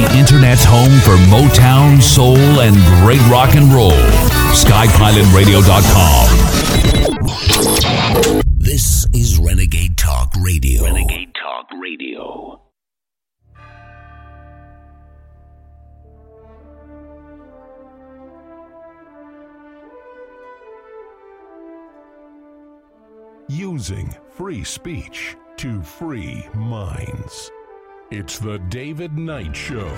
the Internet's home for Motown, soul, and great rock and roll. SkyPilotRadio.com. This is Renegade Talk Radio. Renegade Talk Radio. Using free speech to free minds. It's the David Knight Show.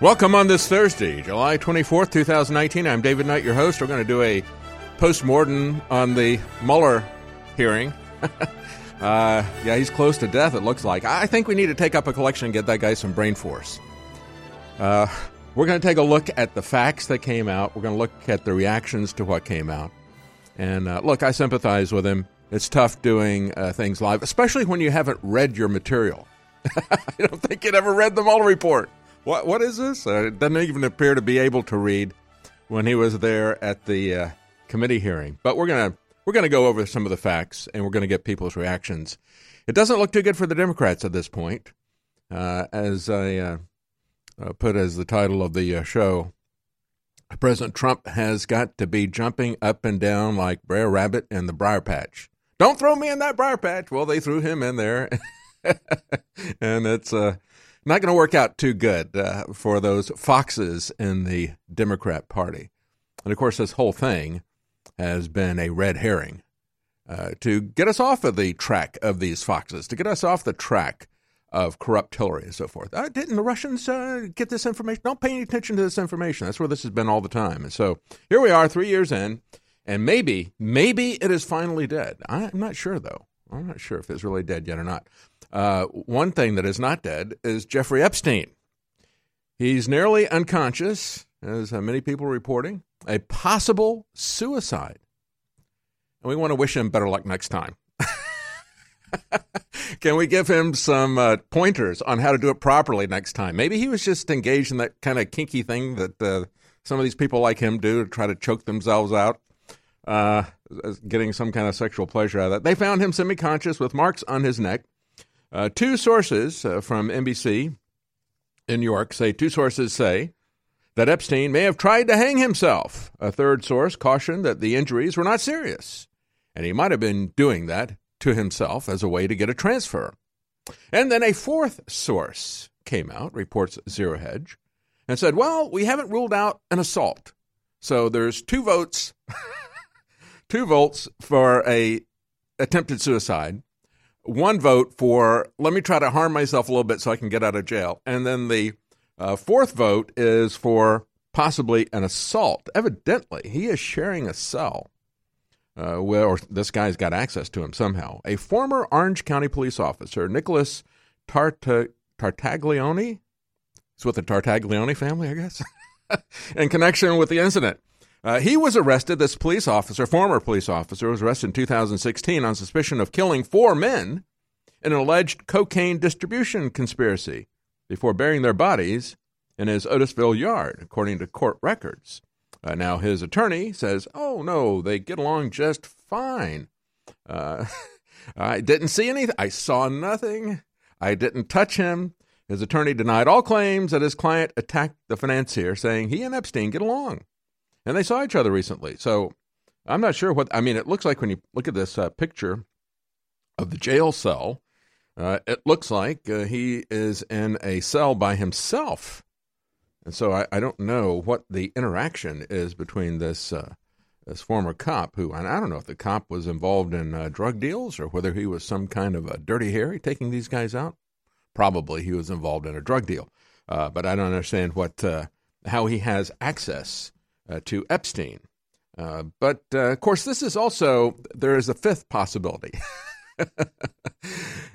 Welcome on this Thursday, July 24th, 2019. I'm David Knight, your host. We're going to do a postmortem on the Mueller hearing. Yeah, he's close to death, it looks like. I think we need to take up a collection and get that guy some brain force. We're going to take a look at the facts that came out. We're going to look at the reactions to what came out. And look, I sympathize with him. It's tough doing things live, especially when you haven't read your material. I don't think you'd ever read the Mueller report. What is this? It doesn't even appear to be able to read when he was there at the committee hearing. But we're going to go over some of the facts, and we're going to get people's reactions. It doesn't look too good for the Democrats at this point, as I... put as the title of the show, President Trump has got to be jumping up and down like Brer Rabbit in the briar patch. Don't throw me in that briar patch. Well, they threw him in there, and it's not going to work out too good for those foxes in the Democrat Party. And, of course, this whole thing has been a red herring to get us off of the track of these foxes, to get us off the track of corrupt Hillary and so forth. Didn't the Russians get this information? Don't pay any attention to this information. That's where this has been all the time. And so here we are 3 years in, and maybe it is finally dead. I'm not sure, though. I'm not sure if it's really dead yet or not. One thing that is not dead is Jeffrey Epstein. He's nearly unconscious, as many people are reporting, a possible suicide. And we want to wish him better luck next time. Can we give him some pointers on how to do it properly next time? Maybe he was just engaged in that kind of kinky thing that some of these people like him do to try to choke themselves out, getting some kind of sexual pleasure out of that. They found him semi-conscious with marks on his neck. Two sources from NBC in New York say, that Epstein may have tried to hang himself. A third source cautioned that the injuries were not serious, and he might have been doing that to himself as a way to get a transfer. And then a fourth source came out, reports Zero Hedge, and said, well, we haven't ruled out an assault. So there's two votes for a attempted suicide, one vote for let me try to harm myself a little bit so I can get out of jail. And then the fourth vote is for possibly an assault. Evidently, he is sharing a cell. Or this guy's got access to him somehow. A former Orange County police officer, Nicholas Tartaglione, he's with the Tartaglione family, I guess, in connection with the incident. He was arrested, this police officer, former police officer, was arrested in 2016 on suspicion of killing four men in an alleged cocaine distribution conspiracy before burying their bodies in his Otisville yard, according to court records. Now, his attorney says, oh, no, they get along just fine. I didn't see anything. I saw nothing. I didn't touch him. His attorney denied all claims that his client attacked the financier, saying he and Epstein get along. And they saw each other recently. So I'm not sure what, it looks like when you look at this picture of the jail cell, it looks like he is in a cell by himself. And so I don't know what the interaction is between this former cop who, and I don't know if the cop was involved in drug deals or whether he was some kind of a dirty Harry taking these guys out. Probably he was involved in a drug deal. But I don't understand how he has access to Epstein. Of course, this is also, there is a fifth possibility.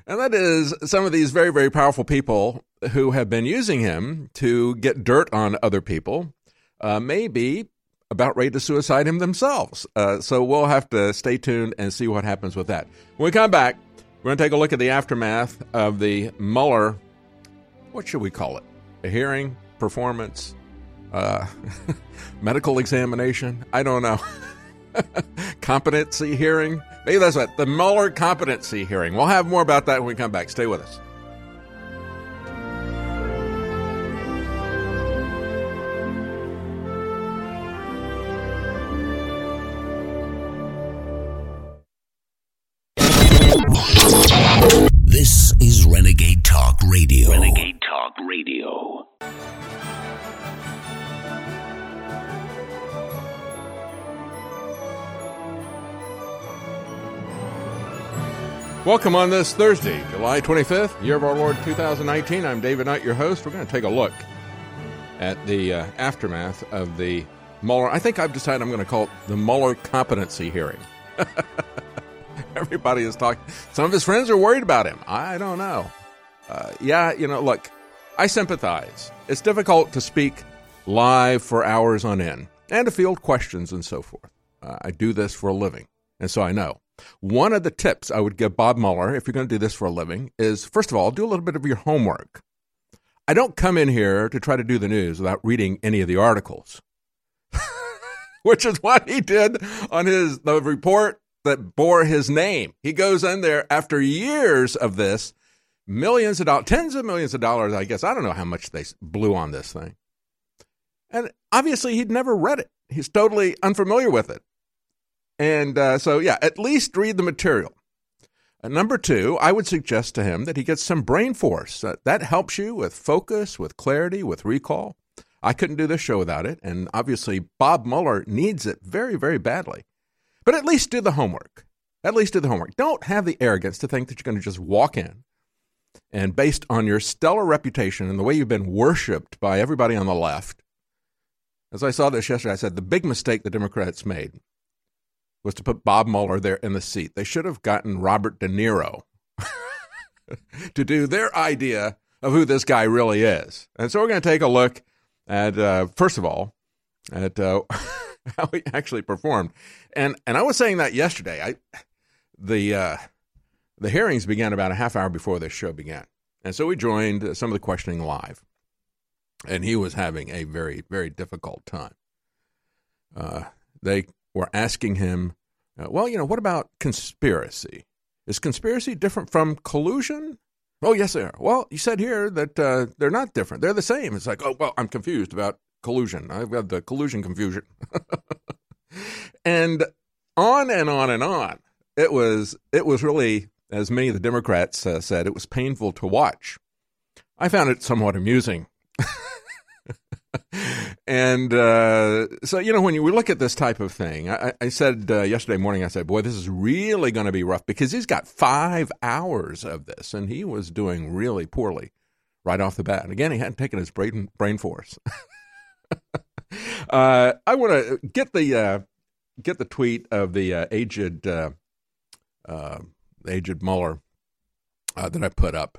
And that is some of these very, very powerful people who have been using him to get dirt on other people may be about ready to suicide him themselves. So we'll have to stay tuned and see what happens with that. When we come back, we're going to take a look at the aftermath of the Mueller, what should we call it? A hearing, performance, medical examination? I don't know. Competency hearing. Maybe that's what, the Mueller competency hearing. We'll have more about that when we come back. Stay with us. This is Renegade Talk Radio. Renegade Talk Radio. Welcome on this Thursday, July 25th, year of our Lord 2019. I'm David Knight, your host. We're going to take a look at the aftermath of the Mueller. I think I've decided I'm going to call it the Mueller competency hearing. Everybody is talking. Some of his friends are worried about him. I don't know. Look, I sympathize. It's difficult to speak live for hours on end and to field questions and so forth. I do this for a living, and so I know. One of the tips I would give Bob Mueller, if you're going to do this for a living, is, first of all, do a little bit of your homework. I don't come in here to try to do the news without reading any of the articles, which is what he did on the report that bore his name. He goes in there after years of this, millions of dollars, tens of millions of dollars, I guess. I don't know how much they blew on this thing. And obviously he'd never read it. He's totally unfamiliar with it. And so, at least read the material. Number two, I would suggest to him that he gets some brain force. That helps you with focus, with clarity, with recall. I couldn't do this show without it. And obviously, Bob Mueller needs it very, very badly. But at least do the homework. At least do the homework. Don't have the arrogance to think that you're going to just walk in and based on your stellar reputation and the way you've been worshipped by everybody on the left. As I saw this yesterday, I said the big mistake the Democrats made was to put Bob Mueller there in the seat. They should have gotten Robert De Niro to do their idea of who this guy really is. And so we're going to take a look at, first of all, at how he actually performed. And I was saying that yesterday. The hearings began about a half hour before this show began. And so we joined some of the questioning live. And he was having a very, very difficult time. They were asking him, what about conspiracy? Is conspiracy different from collusion? Oh, yes, they are. Well, you said here that they're not different. They're the same. It's like, I'm confused about collusion. I've got the collusion confusion. And on and on and on. It was really, as many of the Democrats said, it was painful to watch. I found it somewhat amusing. And when we look at this type of thing, I said yesterday morning, I said, boy, this is really going to be rough because he's got 5 hours of this, and he was doing really poorly right off the bat. And again, he hadn't taken his brain force. I want to get the tweet of the aged Mueller that I put up.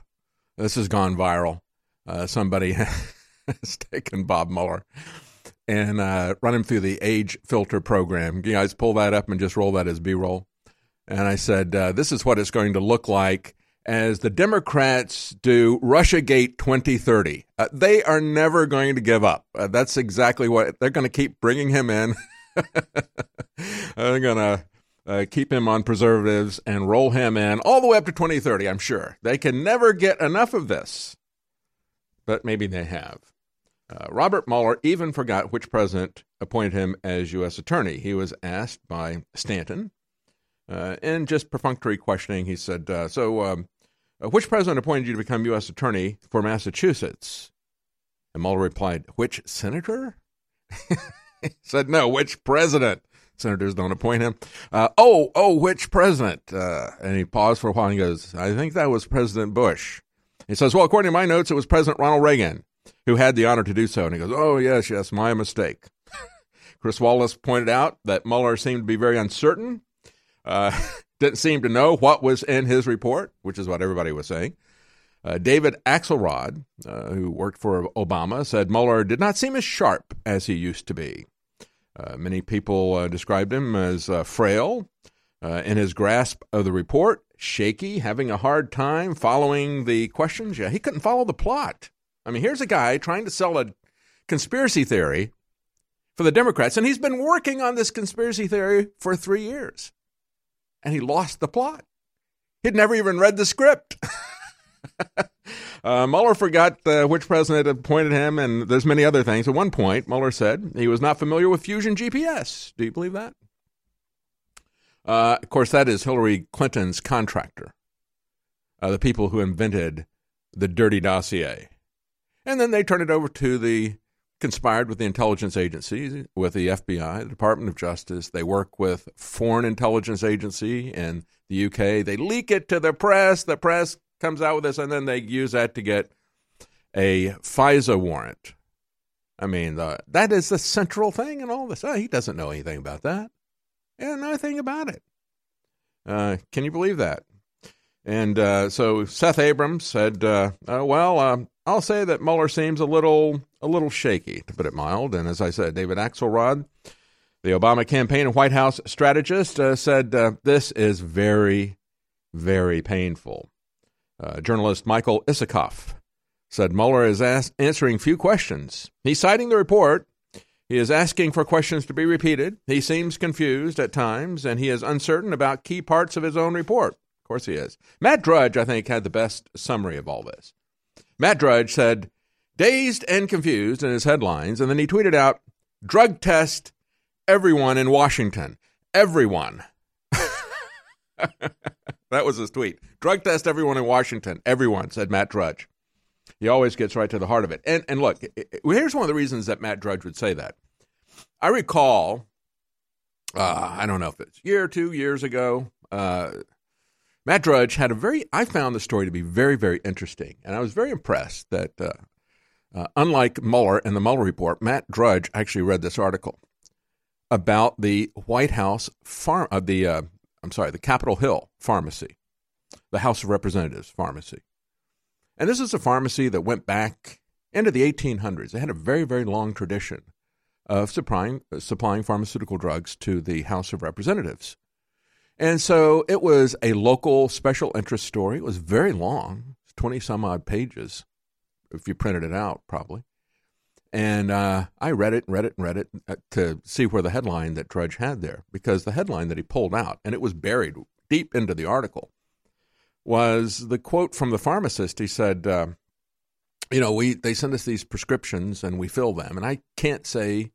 This has gone viral. Somebody has taken Bob Mueller and run him through the age filter program. You guys pull that up and just roll that as B-roll. And I said, this is what it's going to look like as the Democrats do Russiagate 2030. They are never going to give up. That's exactly what they're going to keep bringing him in. They're going to keep him on preservatives and roll him in all the way up to 2030, I'm sure. They can never get enough of this, but maybe they have. Robert Mueller even forgot which president appointed him as U.S. attorney. He was asked by Stanton, in just perfunctory questioning, he said, which president appointed you to become U.S. attorney for Massachusetts? And Mueller replied, which senator? He said, no, which president? Senators don't appoint him. Which president? And he paused for a while and goes, I think that was President Bush. He says, well, according to my notes, it was President Ronald Reagan who had the honor to do so. And he goes, oh, yes, my mistake. Chris Wallace pointed out that Mueller seemed to be very uncertain, didn't seem to know what was in his report, which is what everybody was saying. David Axelrod, who worked for Obama, said Mueller did not seem as sharp as he used to be. Many people described him as frail in his grasp of the report. Shaky, having a hard time following the questions. Yeah, he couldn't follow the plot. I mean, here's a guy trying to sell a conspiracy theory for the Democrats. And he's been working on this conspiracy theory for 3 years. And he lost the plot. He'd never even read the script. Mueller forgot which president appointed him, and there's many other things. At one point, Mueller said he was not familiar with Fusion GPS. Do you believe that? Of course, that is Hillary Clinton's contractor, the people who invented the dirty dossier. And then they turned it over to the, conspired with the intelligence agencies, with the FBI, the Department of Justice. They work with Foreign Intelligence Agency in the UK. They leak it to the press. The press comes out with this, and then they use that to get a FISA warrant. I mean, that is the central thing in all this. Oh, he doesn't know anything about that. He doesn't know anything about it. Can you believe that? And so Seth Abrams said, I'll say that Mueller seems a little shaky, to put it mild. And as I said, David Axelrod, the Obama campaign and White House strategist, said this is very, very painful. Journalist Michael Isikoff said Mueller is answering few questions. He's citing the report. He is asking for questions to be repeated. He seems confused at times, and he is uncertain about key parts of his own report. Of course he is. Matt Drudge, I think, had the best summary of all this. Matt Drudge said, dazed and confused in his headlines, and then he tweeted out, drug test everyone in Washington. Everyone. That was his tweet. Drug test everyone in Washington. Everyone, said Matt Drudge. He always gets right to the heart of it. And look, here's one of the reasons that Matt Drudge would say that. I recall, I don't know if it's a year or 2 years ago, Matt Drudge had I found the story to be very, very interesting. And I was very impressed that unlike Mueller and the Mueller report, Matt Drudge actually read this article about the White House the Capitol Hill pharmacy, the House of Representatives pharmacy. And this is a pharmacy that went back into the 1800s. It had a very, very long tradition of supplying pharmaceutical drugs to the House of Representatives. And so it was a local special interest story. It was very long, 20-some-odd pages, if you printed it out, probably. And I read it to see where the headline that Drudge had there, because the headline that he pulled out, and it was buried deep into the article, was the quote from the pharmacist. He said, they send us these prescriptions and we fill them. And I can't say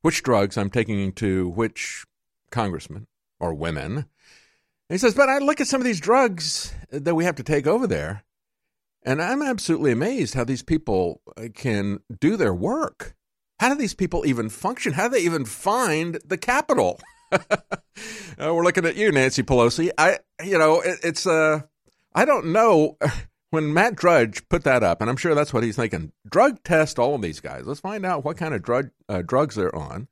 which drugs I'm taking to which congressman or women. And he says, but I look at some of these drugs that we have to take over there, and I'm absolutely amazed how these people can do their work. How do these people even function? How do they even find the Capitol? We're looking at you, Nancy Pelosi. I don't know. When Matt Drudge put that up, and I'm sure that's what he's thinking, drug test all of these guys. Let's find out what kind of drugs they're on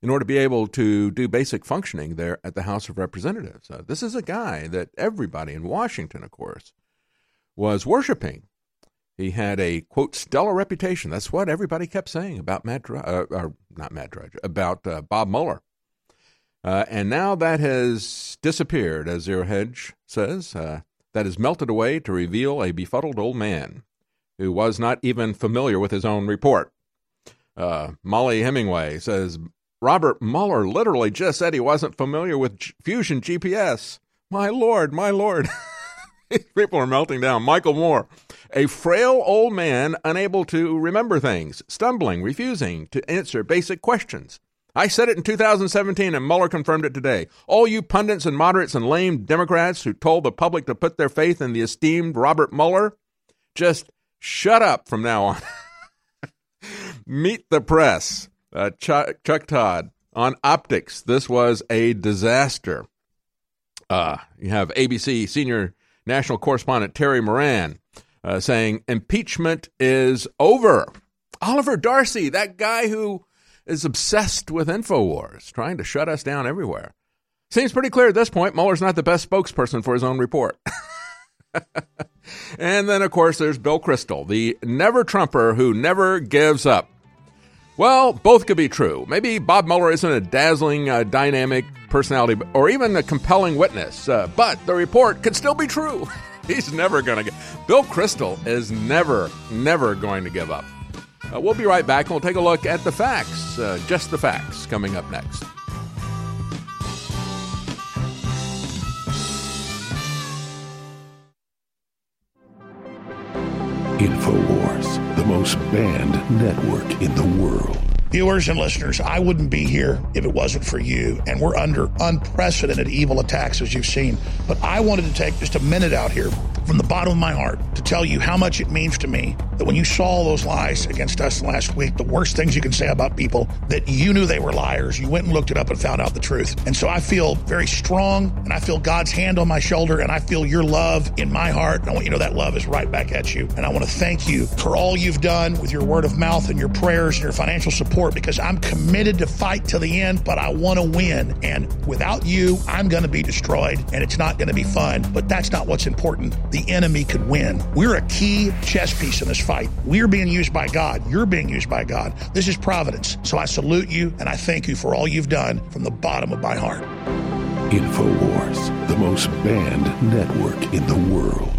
in order to be able to do basic functioning there at the House of Representatives. This is a guy that everybody in Washington, of course, was worshiping. He had a, quote, stellar reputation. That's what everybody kept saying about Bob Mueller. And now that has disappeared, as Zero Hedge says. That has melted away to reveal a befuddled old man who was not even familiar with his own report. Molly Hemingway says, Robert Mueller literally just said he wasn't familiar with Fusion GPS. My Lord, my Lord. People are melting down. Michael Moore, a frail old man unable to remember things, stumbling, refusing to answer basic questions. I said it in 2017, and Mueller confirmed it today. All you pundits and moderates and lame Democrats who told the public to put their faith in the esteemed Robert Mueller, just shut up from now on. Meet the press. Chuck Todd on optics. This was a disaster. You have ABC senior national correspondent Terry Moran saying impeachment is over. Oliver Darcy, that guy who is obsessed with InfoWars, trying to shut us down everywhere. Seems pretty clear at this point, Mueller's not the best spokesperson for his own report. And then, of course, there's Bill Kristol, the never-Trumper who never gives up. Well, both could be true. Maybe Bob Mueller isn't a dazzling, dynamic personality or even a compelling witness, but the report could still be true. Bill Kristol is never going to give up. We'll be right back. We'll take a look at the facts, just the facts, coming up next. InfoWars, the most banned network in the world. Viewers and listeners, I wouldn't be here if it wasn't for you. And we're under unprecedented evil attacks, as you've seen. But I wanted to take just a minute out here from the bottom of my heart to tell you how much it means to me that when you saw those lies against us last week, the worst things you can say about people, that you knew they were liars, you went and looked it up and found out the truth. And so I feel very strong, and I feel God's hand on my shoulder, and I feel your love in my heart. And I want you to know that love is right back at you. And I want to thank you for all you've done with your word of mouth and your prayers and your financial support, because I'm committed to fight to the end, but I want to win. And without you, I'm going to be destroyed, and it's not going to be fun. But that's not what's important. The enemy could win. We're a key chess piece in this fight. We're being used by God. You're being used by God. This is providence. So I salute you, and I thank you for all you've done from the bottom of my heart. InfoWars, the most banned network in the world.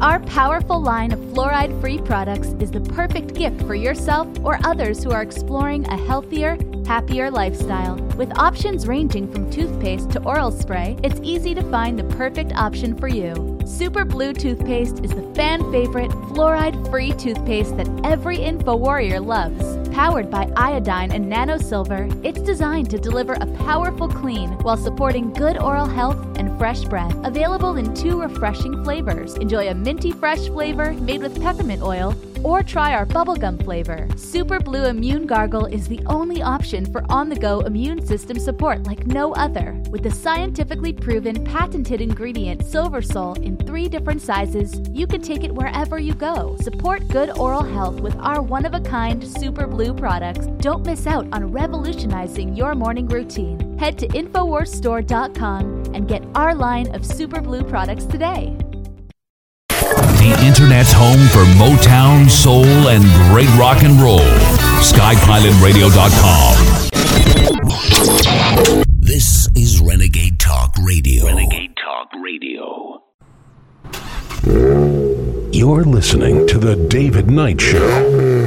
Our powerful line of fluoride-free products is the perfect gift for yourself or others who are exploring a healthier, happier lifestyle. With options ranging from toothpaste to oral spray, it's easy to find the perfect option for you. Super Blue toothpaste is the fan favorite fluoride-free toothpaste that every InfoWarrior loves. Powered by iodine and nanosilver, it's designed to deliver a powerful clean while supporting good oral health and fresh breath. Available in 2 refreshing flavors. Enjoy a minty fresh flavor made with peppermint oil, or try our bubblegum flavor. Super Blue Immune Gargle is the only option for on-the-go immune system support like no other, with the scientifically proven patented ingredient Silver Sol in 3 different sizes. You can take it wherever you go. Support good oral health with our one-of-a-kind Super Blue products. Don't miss out on revolutionizing your morning routine. Head to InfoWarsStore.com and get our line of Super Blue products today. The Internet's home for Motown, soul, and great rock and roll. SkyPilotRadio.com. This is Renegade Talk Radio. Renegade Talk Radio. You're listening to The David Knight Show.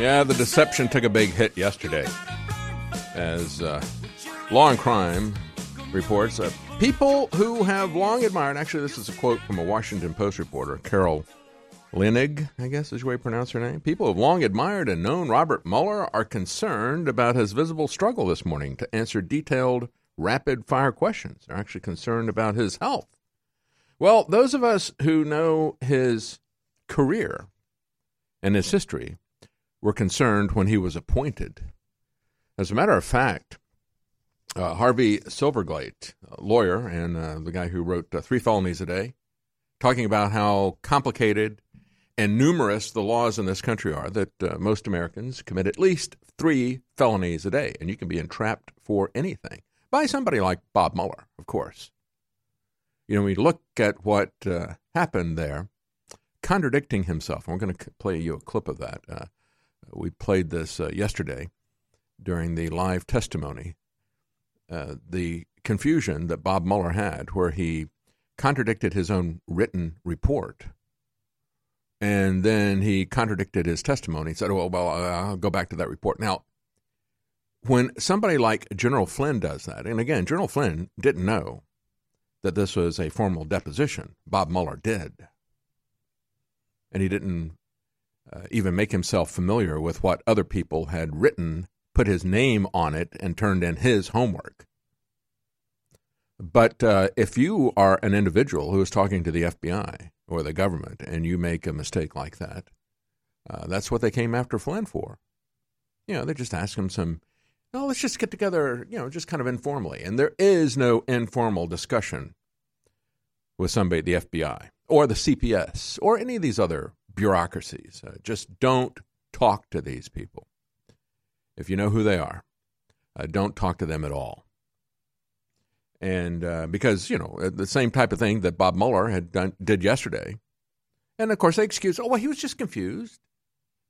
Yeah, the deception took a big hit yesterday. As Law and Crime reports, people who have long admired, actually this is a quote from a Washington Post reporter, Carol Linig, I guess is the way you pronounce her name. People who have long admired and known Robert Mueller are concerned about his visible struggle this morning to answer detailed, rapid-fire questions. They're actually concerned about his health. Well, those of us who know his career and his history were concerned when he was appointed. As a matter of fact, Harvey Silverglate, a lawyer and the guy who wrote 3 Felonies a Day, talking about how complicated and numerous the laws in this country are, that most Americans commit at least 3 felonies a day, and you can be entrapped for anything by somebody like Bob Mueller, of course. You know, we look at what happened there, contradicting himself. And we're going to play you a clip of that. We played this yesterday during the live testimony, the confusion that Bob Mueller had where he contradicted his own written report. And then he contradicted his testimony. He said, well, I'll go back to that report. Now, when somebody like General Flynn does that, and again, General Flynn didn't know that this was a formal deposition. Bob Mueller did. And he didn't even make himself familiar with what other people had written, put his name on it, and turned in his homework. But if you are an individual who is talking to the FBI or the government and you make a mistake like that, that's what they came after Flynn for. You know, they just asked him let's just get together, you know, just kind of informally. And there is no informal discussion with somebody at the FBI or the CPS or any of these other bureaucracies. Just don't talk to these people. If you know who they are, don't talk to them at all. And because, you know, the same type of thing that Bob Mueller had did yesterday. And, of course, they excuse, oh, well, he was just confused.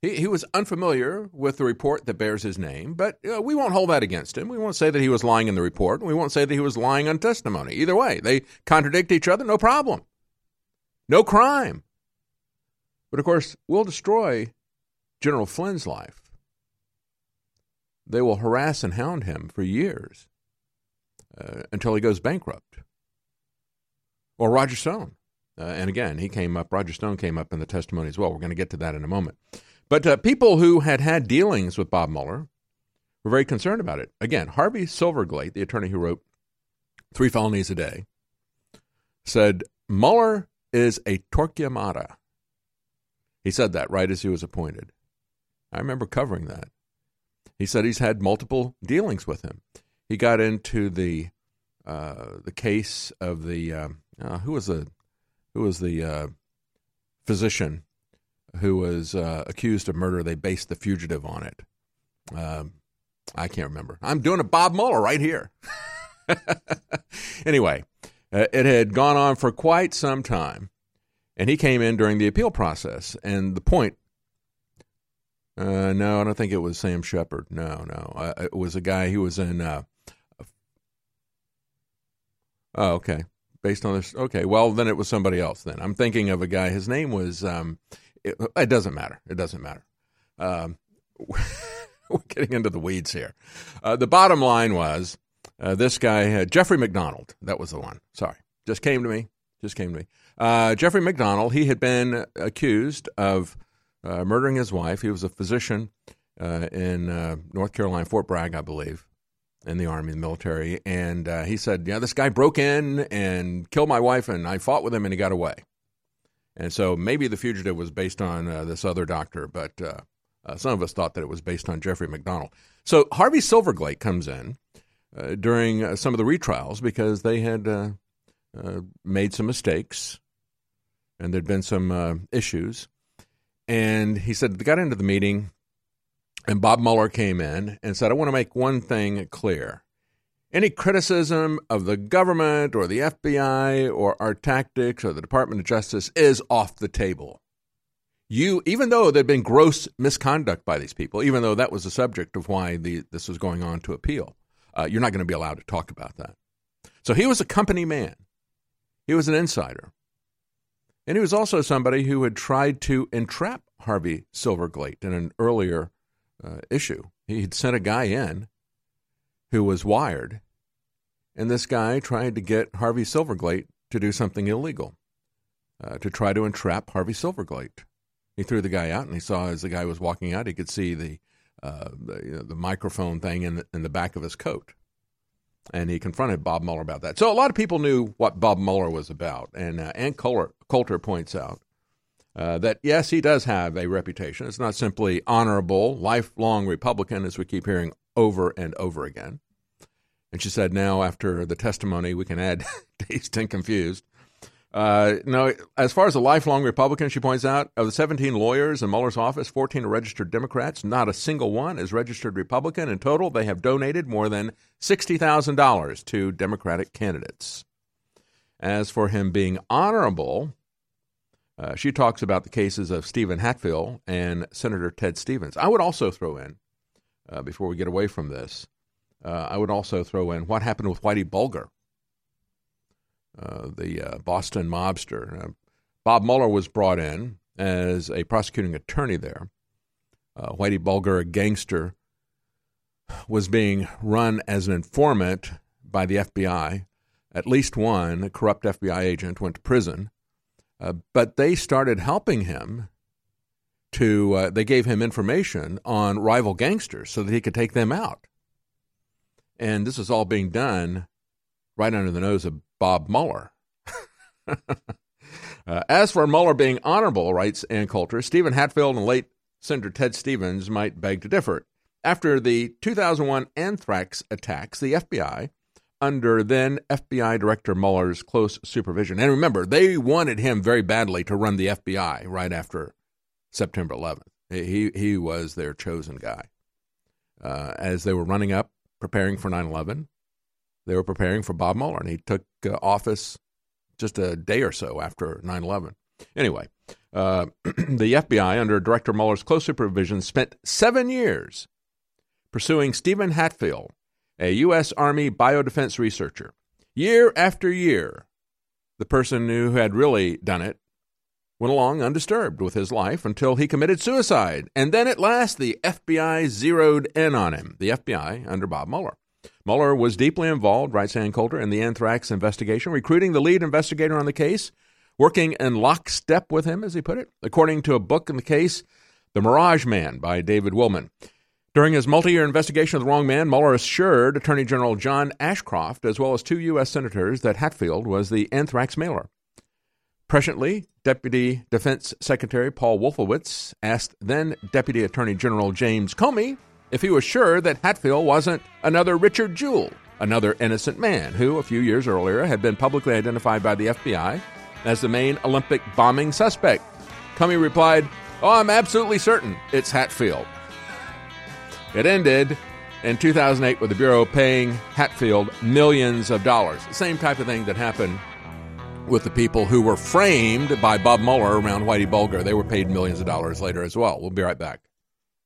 He was unfamiliar with the report that bears his name, but we won't hold that against him. We won't say that he was lying in the report. We won't say that he was lying on testimony. Either way, they contradict each other, no problem. No crime. But, of course, we'll destroy General Flynn's life. They will harass and hound him for years until he goes bankrupt. Or Roger Stone. And again, he came up, Roger Stone came up in the testimony as well. We're going to get to that in a moment. But people who had had dealings with Bob Mueller were very concerned about it. Again, Harvey Silverglate, the attorney who wrote 3 Felonies a Day, said, Mueller is a Torquemada. He said that right as he was appointed. I remember covering that. He said he's had multiple dealings with him. He got into the case of the who was the physician who was accused of murder. They based The Fugitive on it. I can't remember. I'm doing a Bob Mueller right here. Anyway, it had gone on for quite some time, and he came in during the appeal process. And the point. No, I don't think it was Sam Shepard. No. It was a guy who was in. Okay. Based on this. Okay. Well, then it was somebody else then. I'm thinking of a guy. His name was. It doesn't matter. We're getting into the weeds here. The bottom line was this guy had Jeffrey McDonald. That was the one. Sorry. Just came to me. Jeffrey McDonald, he had been accused of. Murdering his wife. He was a physician in North Carolina, Fort Bragg, I believe, in the Army, the military. And he said, yeah, this guy broke in and killed my wife, and I fought with him, and he got away. And so maybe The Fugitive was based on this other doctor, but some of us thought that it was based on Jeffrey McDonald. So Harvey Silverglate comes in during some of the retrials because they had made some mistakes, and there'd been some issues. And he said they got into the meeting, and Bob Mueller came in and said, I want to make one thing clear. Any criticism of the government or the FBI or our tactics or the Department of Justice is off the table. Even though there'd been gross misconduct by these people, even though that was the subject of why this was going on to appeal, you're not going to be allowed to talk about that. So he was a company man. He was an insider. And he was also somebody who had tried to entrap Harvey Silverglate in an earlier issue. He had sent a guy in who was wired, and this guy tried to get Harvey Silverglate to do something illegal, to try to entrap Harvey Silverglate. He threw the guy out, and he saw as the guy was walking out, he could see the microphone thing in the back of his coat. And he confronted Bob Mueller about that. So a lot of people knew what Bob Mueller was about. And Ann Coulter points out that, yes, he does have a reputation. It's not simply honorable, lifelong Republican, as we keep hearing over and over again. And she said now after the testimony, we can add dazed and confused. No, as far as a lifelong Republican, she points out, of the 17 lawyers in Mueller's office, 14 are registered Democrats. Not a single one is registered Republican. In total, they have donated more than $60,000 to Democratic candidates. As for him being honorable, she talks about the cases of Stephen Hatfield and Senator Ted Stevens. I would also throw in, before we get away from this, I would also throw in what happened with Whitey Bulger. The Boston mobster. Bob Mueller was brought in as a prosecuting attorney there. Whitey Bulger, a gangster, was being run as an informant by the FBI. At least one, a corrupt FBI agent, went to prison. But they started helping him they gave him information on rival gangsters so that he could take them out. And this is all being done right under the nose of Bob Mueller. As for Mueller being honorable, writes Ann Coulter, Stephen Hatfield and late Senator Ted Stevens might beg to differ. After the 2001 anthrax attacks, the FBI, under then FBI Director Mueller's close supervision, and remember, they wanted him very badly to run the FBI right after September 11th. He was their chosen guy. As they were running up, preparing for 9/11, They were preparing for Bob Mueller, and he took office just a day or so after 9/11. Anyway, the FBI, under Director Mueller's close supervision, spent 7 years pursuing Stephen Hatfield, a U.S. Army biodefense researcher. Year after year, the person who had really done it went along undisturbed with his life until he committed suicide. And then at last, the FBI zeroed in on him, the FBI under Bob Mueller. Mueller was deeply involved, writes Ann Coulter, in the anthrax investigation, recruiting the lead investigator on the case, working in lockstep with him, as he put it, according to a book in the case, The Mirage Man by David Willman. During his multi-year investigation of the wrong man, Mueller assured Attorney General John Ashcroft, as well as 2 U.S. senators, that Hatfield was the anthrax mailer. Presciently, Deputy Defense Secretary Paul Wolfowitz asked then Deputy Attorney General James Comey if he was sure that Hatfield wasn't another Richard Jewell, another innocent man who, a few years earlier, had been publicly identified by the FBI as the main Olympic bombing suspect. Comey replied, "Oh, I'm absolutely certain it's Hatfield." It ended in 2008 with the Bureau paying Hatfield millions of dollars. The same type of thing that happened with the people who were framed by Bob Mueller around Whitey Bulger. They were paid millions of dollars later as well. We'll be right back.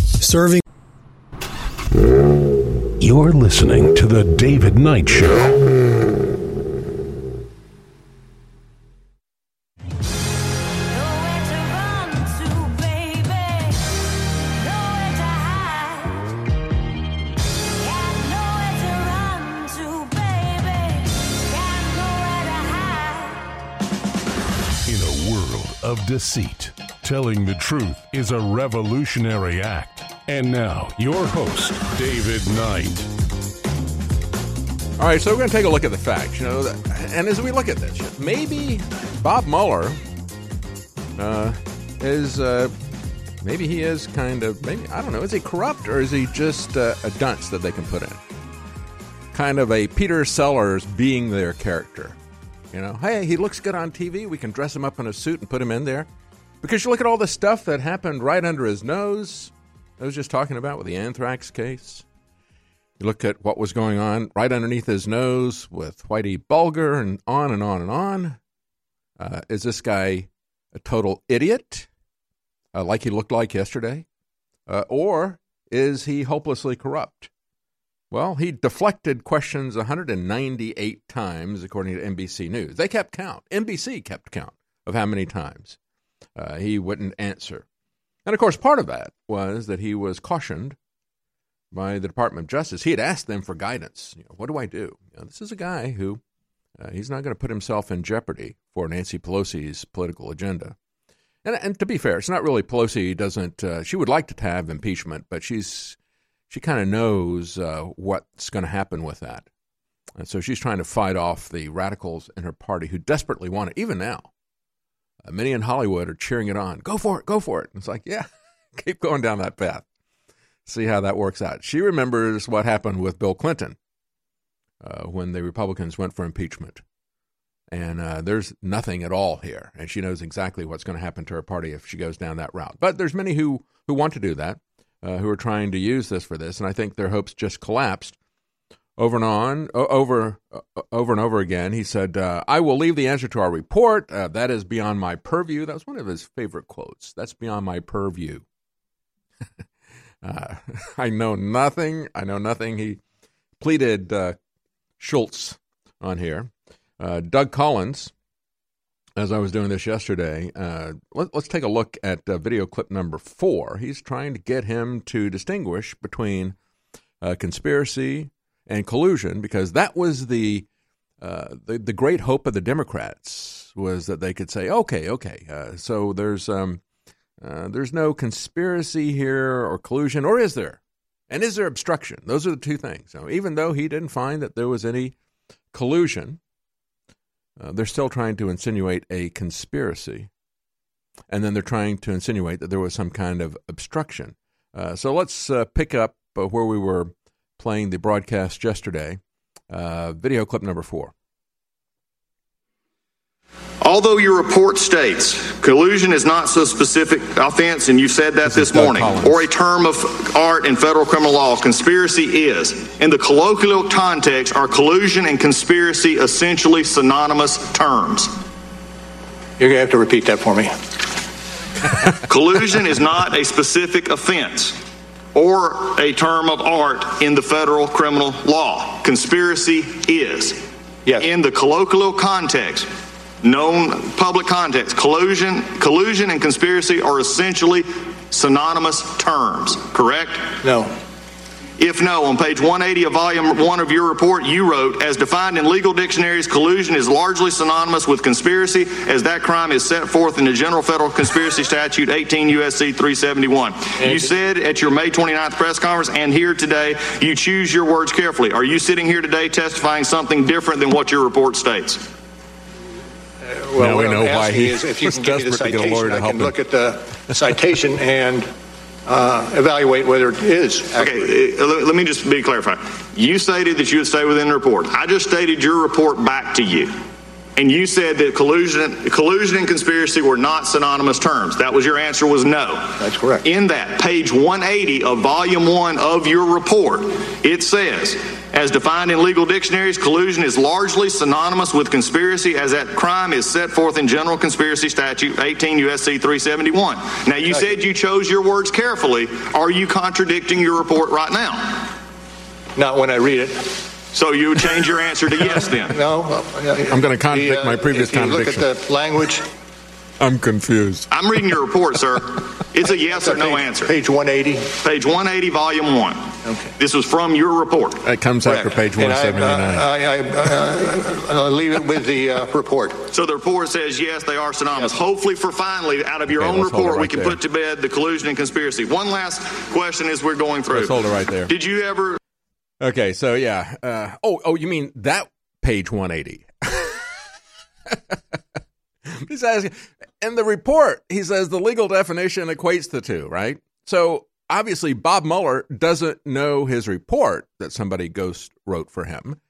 Serving. You're listening to The David Knight Show. In a world of deceit, telling the truth is a revolutionary act. And now, your host, David Knight. All right, so we're going to take a look at the facts, you know, and as we look at this, maybe Bob Mueller is he corrupt, or is he just a dunce that they can put in? Kind of a Peter Sellers being their character, you know, hey, he looks good on TV, we can dress him up in a suit and put him in there. Because you look at all the stuff that happened right under his nose. I was just talking about with the anthrax case. You look at what was going on right underneath his nose with Whitey Bulger and on and on and on. Is this guy a total idiot like he looked like yesterday? Or is he hopelessly corrupt? Well, he deflected questions 198 times, according to NBC News. They kept count. NBC kept count of how many times he wouldn't answer. And, of course, part of that was that he was cautioned by the Department of Justice. He had asked them for guidance. You know, what do I do? You know, this is a guy who he's not going to put himself in jeopardy for Nancy Pelosi's political agenda. And to be fair, it's not really Pelosi doesn't she would like to have impeachment, but she kind of knows what's going to happen with that. And so she's trying to fight off the radicals in her party who desperately want it, even now. Many in Hollywood are cheering it on. Go for it, go for it. It's like, yeah, keep going down that path. See how that works out. She remembers what happened with Bill Clinton when the Republicans went for impeachment. And there's nothing at all here. And she knows exactly what's going to happen to her party if she goes down that route. But there's many who want to do that, who are trying to use this for this. And I think their hopes just collapsed. Over and over again, he said, I will leave the answer to our report. That is beyond my purview. That was one of his favorite quotes. That's beyond my purview. I know nothing. He pleaded Schultz on here. Doug Collins, as I was doing this yesterday, let's take a look at video clip number 4. He's trying to get him to distinguish between conspiracy and collusion, because that was the great hope of the Democrats, was that they could say, okay, so there's no conspiracy here or collusion, or is there? And is there obstruction? Those are the two things. Now, even though he didn't find that there was any collusion, they're still trying to insinuate a conspiracy. And then they're trying to insinuate that there was some kind of obstruction. So let's pick up where we were playing the broadcast yesterday. Video clip number 4. Although your report states collusion is not so specific offense, and you said that this morning, or a term of art in federal criminal law, conspiracy is. In the colloquial context, are collusion and conspiracy essentially synonymous terms? You're going to have to repeat that for me. Collusion is not a specific offense or a term of art in the federal criminal law. Conspiracy is. Yes. In the colloquial context, known public context, collusion and conspiracy are essentially synonymous terms, correct? No. If no, on page 180 of volume 1 of your report, you wrote, as defined in legal dictionaries, collusion is largely synonymous with conspiracy, as that crime is set forth in the General Federal Conspiracy Statute 18 U.S.C. 371. You said at your May 29th press conference and here today, you choose your words carefully. Are you sitting here today testifying something different than what your report states? Well, now we know why he is. If you can give me the citation, I can look at the citation and evaluate whether it is accurate. Okay, let me just be clarified. You stated that you would stay within the report. I just stated your report back to you, and you said that collusion and conspiracy were not synonymous terms. That was your answer, was no. That's correct. In that, page 180 of volume 1 of your report, it says, as defined in legal dictionaries, collusion is largely synonymous with conspiracy, as that crime is set forth in General Conspiracy Statute 18 U.S.C. 371. Now, you said you chose your words carefully. Are you contradicting your report right now? Not when I read it. So you would change your answer to yes, then? No. I'm going to contradict my previous contradiction. Look at the language. I'm confused. I'm reading your report, sir. It's a yes or no answer. Page 180. Page 180, volume 1. Okay. This was from your report. It comes after page 179. I leave it with the report. So the report says, yes, they are synonymous. Yes. Hopefully, for finally, out of your own report, we can put to bed the collusion and conspiracy. One last question as we're going through. Let's hold it right there. Did you ever... Okay, so yeah. You mean that page 180? He's asking, in the report, he says the legal definition equates the two, right? So obviously, Bob Mueller doesn't know his report that somebody ghost wrote for him,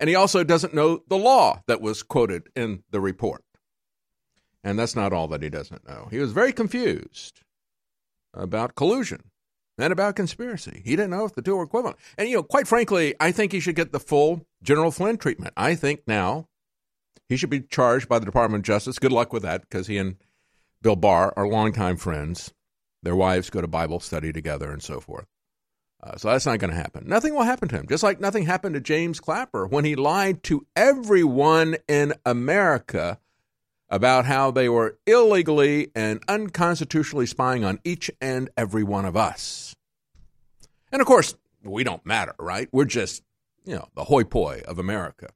and he also doesn't know the law that was quoted in the report. And that's not all that he doesn't know. He was very confused about collusion and about conspiracy. He didn't know if the two were equivalent. And, quite frankly, I think he should get the full General Flynn treatment. I think now he should be charged by the Department of Justice. Good luck with that, because he and Bill Barr are longtime friends. Their wives go to Bible study together and so forth. So that's not going to happen. Nothing will happen to him, just like nothing happened to James Clapper when he lied to everyone in America about how they were illegally and unconstitutionally spying on each and every one of us. And, of course, we don't matter, right? We're just, the hoi polloi of America.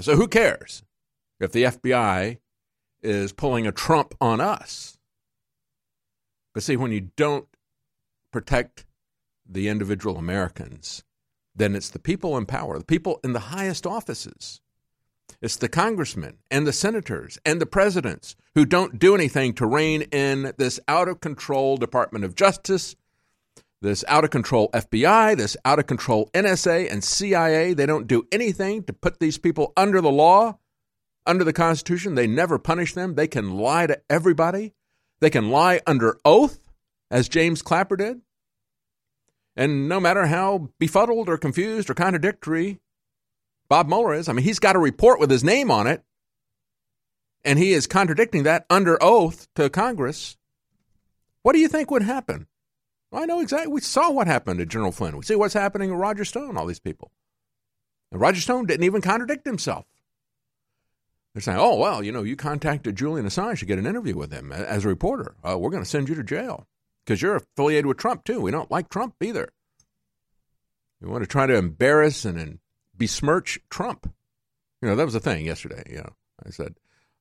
So who cares if the FBI is pulling a Trump on us? But see, when you don't protect the individual Americans, then it's the people in power, the people in the highest offices. It's the congressmen and the senators and the presidents who don't do anything to rein in this out-of-control Department of Justice, this out-of-control FBI, this out-of-control NSA and CIA. They don't do anything to put these people under the law, under the Constitution. They never punish them. They can lie to everybody. They can lie under oath, as James Clapper did. And no matter how befuddled or confused or contradictory Bob Mueller is, he's got a report with his name on it, and he is contradicting that under oath to Congress. What do you think would happen I know exactly. We saw what happened to General Flynn. We see what's happening to Roger Stone, all these people. And Roger Stone didn't even contradict himself. They're saying, oh, well, you know, you contacted Julian Assange to get an interview with him as a reporter. We're going to send you to jail because you're affiliated with Trump, too. We don't like Trump either. We want to try to embarrass and besmirch Trump. You know, that was the thing yesterday. You know, I said,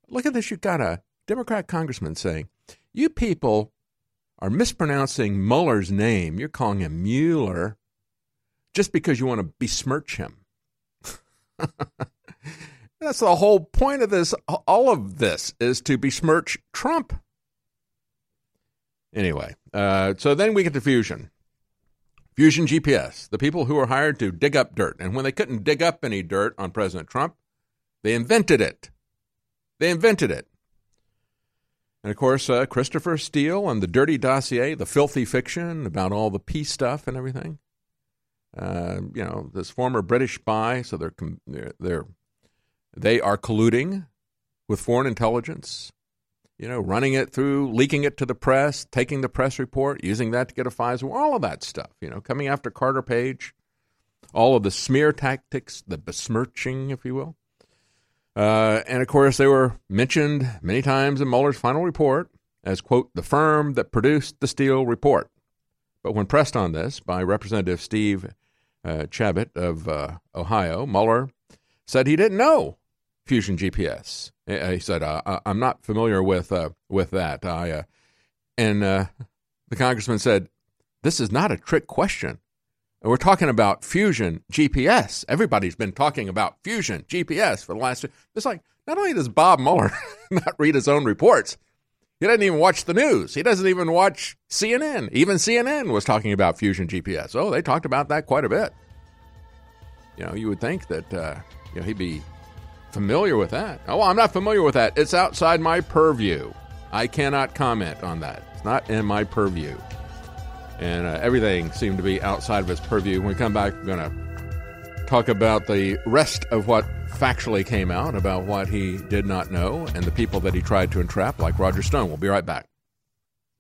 look at this. You've got a Democrat congressman saying, you people are mispronouncing Mueller's name. You're calling him Mueller just because you want to besmirch him. That's the whole point of this. All of this is to besmirch Trump. Anyway, so then we get to Fusion. Fusion GPS, the people who were hired to dig up dirt. And when they couldn't dig up any dirt on President Trump, they invented it. They invented it. And, of course, Christopher Steele and the dirty dossier, the filthy fiction about all the peace stuff and everything. You know, this former British spy, so they are colluding with foreign intelligence, you know, running it through, leaking it to the press, taking the press report, using that to get a FISA, all of that stuff, you know, coming after Carter Page, all of the smear tactics, the besmirching, if you will. And, of course, they were mentioned many times in Mueller's final report as, quote, the firm that produced the Steele report. But when pressed on this by Representative Steve Chabot of Ohio, Mueller said he didn't know Fusion GPS. He said, I'm not familiar with that. And the congressman said, this is not a trick question. We're talking about Fusion GPS. Everybody's been talking about Fusion GPS for the last... It's like, not only does Bob Mueller not read his own reports, he doesn't even watch the news. He doesn't even watch CNN. Even CNN was talking about Fusion GPS. Oh, they talked about that quite a bit. You know, you would think that you know, he'd be familiar with that. Oh, well, I'm not familiar with that. It's outside my purview. I cannot comment on that. It's not in my purview. And everything seemed to be outside of its purview. When we come back, we're going to talk about the rest of what factually came out, about what he did not know, and the people that he tried to entrap, like Roger Stone. We'll be right back.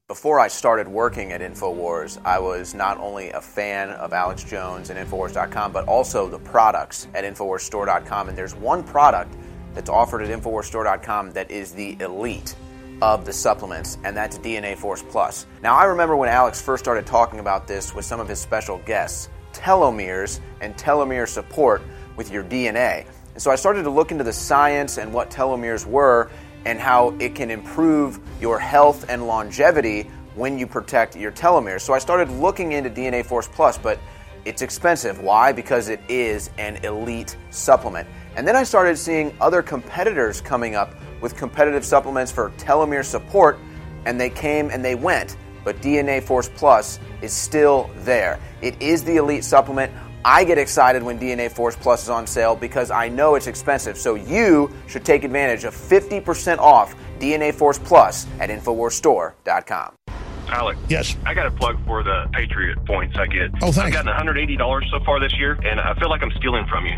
Before I started working at InfoWars, I was not only a fan of Alex Jones and InfoWars.com, but also the products at InfoWarsStore.com. And there's one product that's offered at InfoWarsStore.com that is the elite of the supplements, and that's DNA Force Plus. Now, I remember when Alex first started talking about this with some of his special guests, telomeres and telomere support with your DNA. And so I started to look into the science and what telomeres were and how it can improve your health and longevity when you protect your telomeres. So I started looking into DNA Force Plus, but it's expensive. Why? Because it is an elite supplement. And then I started seeing other competitors coming up with competitive supplements for telomere support, and they came and they went. But DNA Force Plus is still there. It is the elite supplement. I get excited when DNA Force Plus is on sale because I know it's expensive. So you should take advantage of 50% off DNA Force Plus at InfoWarsStore.com. Alex. Yes. I got a plug for the Patriot points I get. Oh, thanks. I've gotten $180 so far this year, and I feel like I'm stealing from you.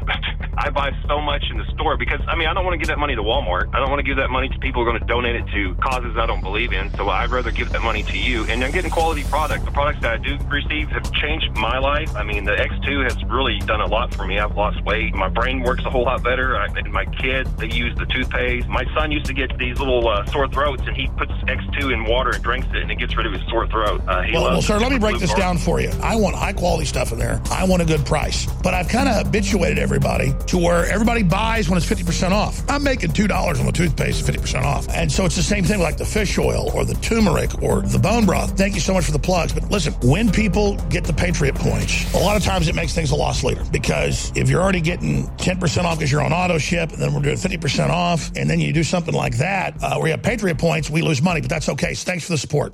I buy so much in the store because, I mean, I don't want to give that money to Walmart. I don't want to give that money to people who are going to donate it to causes I don't believe in, so I'd rather give that money to you. And I'm getting quality product. The products that I do receive have changed my life. I mean, the X2 has really done a lot for me. I've lost weight. My brain works a whole lot better. My kids, they use the toothpaste. My son used to get these little sore throats, and he puts X2 in water and drinks it, and it gets rid of his sore throat. Well, sir, let me break this down for you. I want high quality stuff in there. I want a good price. But I've kind of habituated everybody to where everybody buys when it's 50% off. I'm making $2 on the toothpaste, 50% off. And so it's the same thing like the fish oil or the turmeric or the bone broth. Thank you so much for the plugs. But listen, when people get the Patriot points, a lot of times it makes things a loss leader, because if you're already getting 10% off because you're on auto ship, and then we're doing 50% off, and then you do something like that where you have Patriot points, we lose money. But that's okay. So thanks for the support.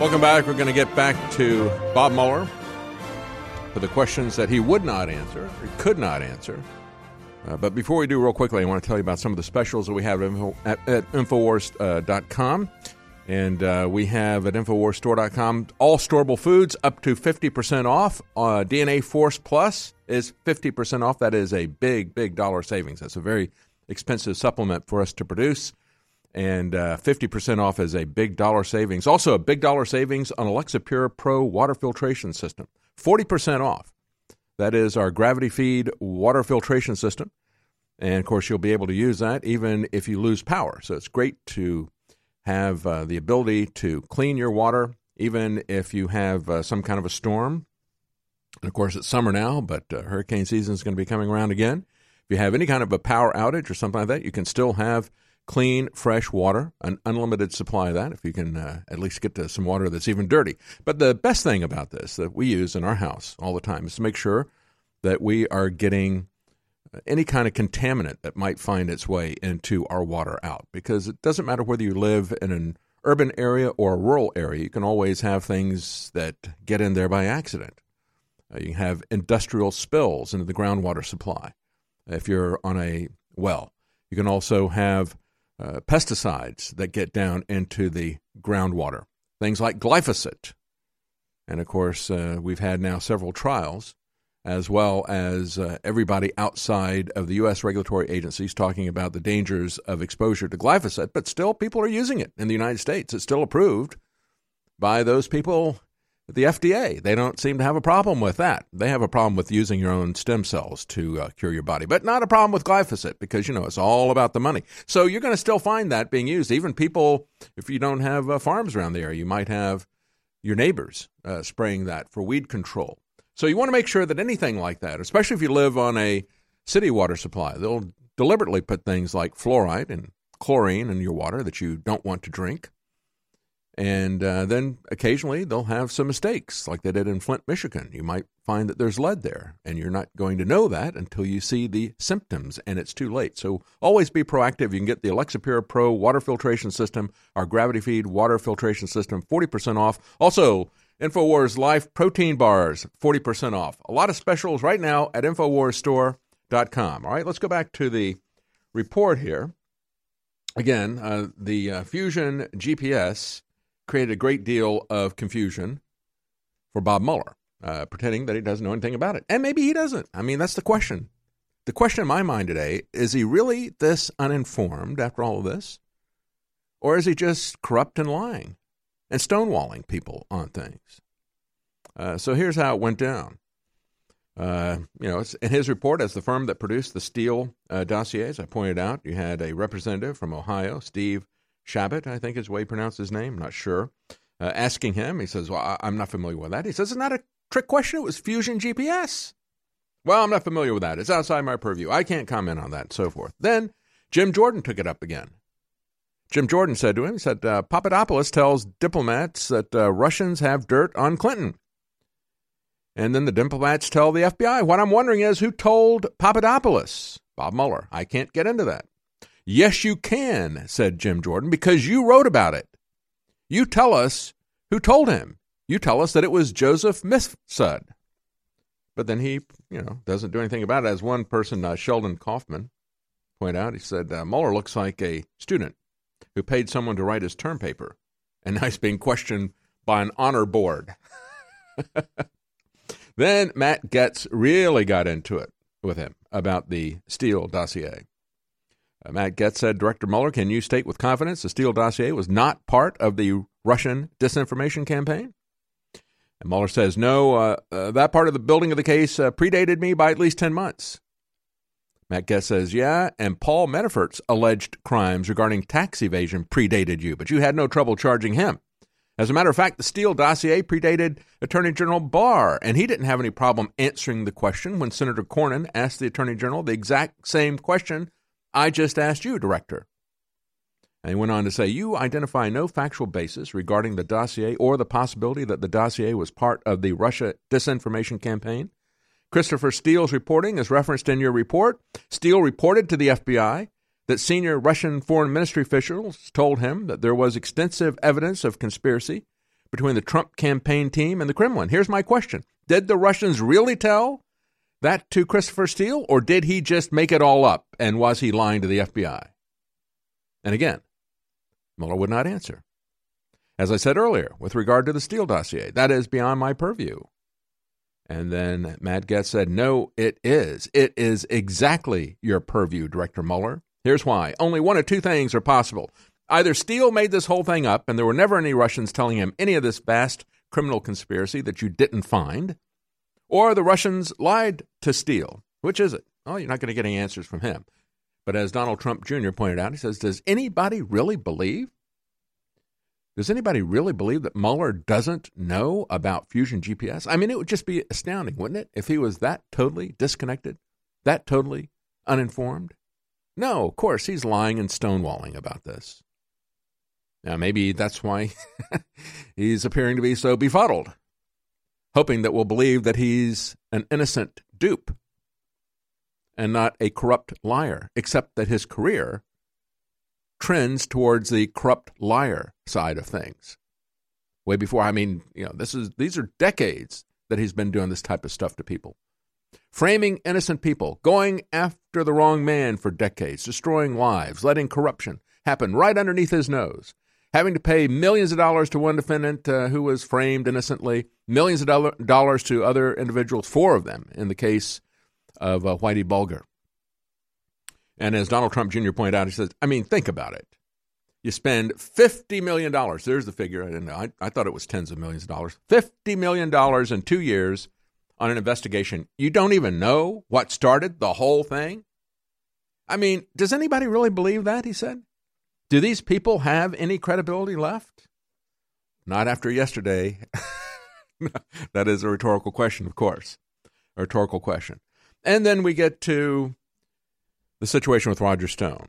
Welcome back. We're going to get back to Bob Mueller for the questions that he would not answer, or could not answer. But before we do, real quickly, I want to tell you about some of the specials that we have at InfoWars.com. And we have at InfoWarsStore.com all storable foods up to 50% off. DNA Force Plus is 50% off. That is a big, big dollar savings. That's a very expensive supplement for us to produce. And 50% off is a big dollar savings. Also, a big dollar savings on Alexa Pure Pro water filtration system. 40% off. That is our gravity feed water filtration system. And, of course, you'll be able to use that even if you lose power. So it's great to have the ability to clean your water even if you have some kind of a storm. And, of course, it's summer now, but hurricane season is going to be coming around again. If you have any kind of a power outage or something like that, you can still have clean, fresh water, an unlimited supply of that, if you can at least get to some water that's even dirty. But the best thing about this that we use in our house all the time is to make sure that we are getting any kind of contaminant that might find its way into our water out, because it doesn't matter whether you live in an urban area or a rural area. You can always have things that get in there by accident. You can have industrial spills into the groundwater supply if you're on a well. You can also have pesticides that get down into the groundwater, things like glyphosate. And, of course, we've had now several trials, as well as everybody outside of the U.S. regulatory agencies talking about the dangers of exposure to glyphosate. But still, people are using it in the United States. It's still approved by those people at the FDA. They don't seem to have a problem with that. They have a problem with using your own stem cells to cure your body, but not a problem with glyphosate, because, you know, it's all about the money. So you're going to still find that being used. Even people, if you don't have farms around the area, you might have your neighbors spraying that for weed control. So you want to make sure that anything like that, especially if you live on a city water supply, they'll deliberately put things like fluoride and chlorine in your water that you don't want to drink. And then occasionally they'll have some mistakes like they did in Flint, Michigan. You might find that there's lead there, and you're not going to know that until you see the symptoms, and it's too late. So always be proactive. You can get the Alexa Pure Pro water filtration system, our gravity feed water filtration system, 40% off. Also, InfoWars Life protein bars, 40% off. A lot of specials right now at InfoWarsStore.com. All right, let's go back to the report here. Again, the Fusion GPS created a great deal of confusion for Bob Mueller, pretending that he doesn't know anything about it. And maybe he doesn't. I mean, that's the question. The question in my mind today, is he really this uninformed after all of this? Or is he just corrupt and lying and stonewalling people on things? So here's how it went down. It's in his report, as the firm that produced the Steele dossier, as I pointed out, you had a representative from Ohio, Steve Chabot, I think is the way he pronounced his name, I'm not sure, asking him. He says, well, I'm not familiar with that. He says, it's not a trick question. It was Fusion GPS. Well, I'm not familiar with that. It's outside my purview. I can't comment on that, and so forth. Then Jim Jordan took it up again. Jim Jordan said to him, he said, Papadopoulos tells diplomats that Russians have dirt on Clinton. And then the diplomats tell the FBI. What I'm wondering is, who told Papadopoulos? Bob Mueller. I can't get into that. Yes, you can, said Jim Jordan, because you wrote about it. You tell us who told him. You tell us that it was Joseph Mifsud. But then he, doesn't do anything about it. As one person, Sheldon Kaufman, pointed out, he said, Mueller looks like a student who paid someone to write his term paper, and now he's being questioned by an honor board. Then Matt Gaetz really got into it with him about the Steele dossier. Matt Gaetz said, Director Mueller, can you state with confidence the Steele dossier was not part of the Russian disinformation campaign? And Mueller says, no, that part of the building of the case predated me by at least 10 months. Matt Gaetz says, yeah, and Paul Manafort's alleged crimes regarding tax evasion predated you, but you had no trouble charging him. As a matter of fact, the Steele dossier predated Attorney General Barr, and he didn't have any problem answering the question when Senator Cornyn asked the Attorney General the exact same question I just asked you, Director. And he went on to say, you identify no factual basis regarding the dossier or the possibility that the dossier was part of the Russia disinformation campaign. Christopher Steele's reporting is referenced in your report. Steele reported to the FBI that senior Russian foreign ministry officials told him that there was extensive evidence of conspiracy between the Trump campaign team and the Kremlin. Here's my question. Did the Russians really tell that to Christopher Steele, or did he just make it all up, and was he lying to the FBI? And again, Mueller would not answer. As I said earlier, with regard to the Steele dossier, that is beyond my purview. And then Matt Gaetz said, no, it is. It is exactly your purview, Director Mueller. Here's why. Only one of two things are possible. Either Steele made this whole thing up, and there were never any Russians telling him any of this vast criminal conspiracy that you didn't find, or the Russians lied to Steele. Which is it? Oh, you're not going to get any answers from him. But as Donald Trump Jr. pointed out, he says, Does anybody really believe that Mueller doesn't know about Fusion GPS? I mean, it would just be astounding, wouldn't it, if he was that totally disconnected, that totally uninformed? No, of course, he's lying and stonewalling about this. Now, maybe that's why he's appearing to be so befuddled, hoping that we'll believe that he's an innocent dupe and not a corrupt liar, except that his career trends towards the corrupt liar side of things. Way before, I mean, you know, these are decades that he's been doing this type of stuff to people. Framing innocent people, going after the wrong man for decades, destroying lives, letting corruption happen right underneath his nose, having to pay millions of dollars to one defendant who was framed innocently, millions of dollars to other individuals, four of them in the case of Whitey Bulger. And as Donald Trump Jr. pointed out, he says, I mean, think about it. You spend $50 million. There's the figure. I didn't know. I thought it was tens of millions of dollars. $50 million in 2 years on an investigation. You don't even know what started the whole thing. I mean, does anybody really believe that, he said? Do these people have any credibility left? Not after yesterday. That is a rhetorical question, of course. A rhetorical question. And then we get to the situation with Roger Stone.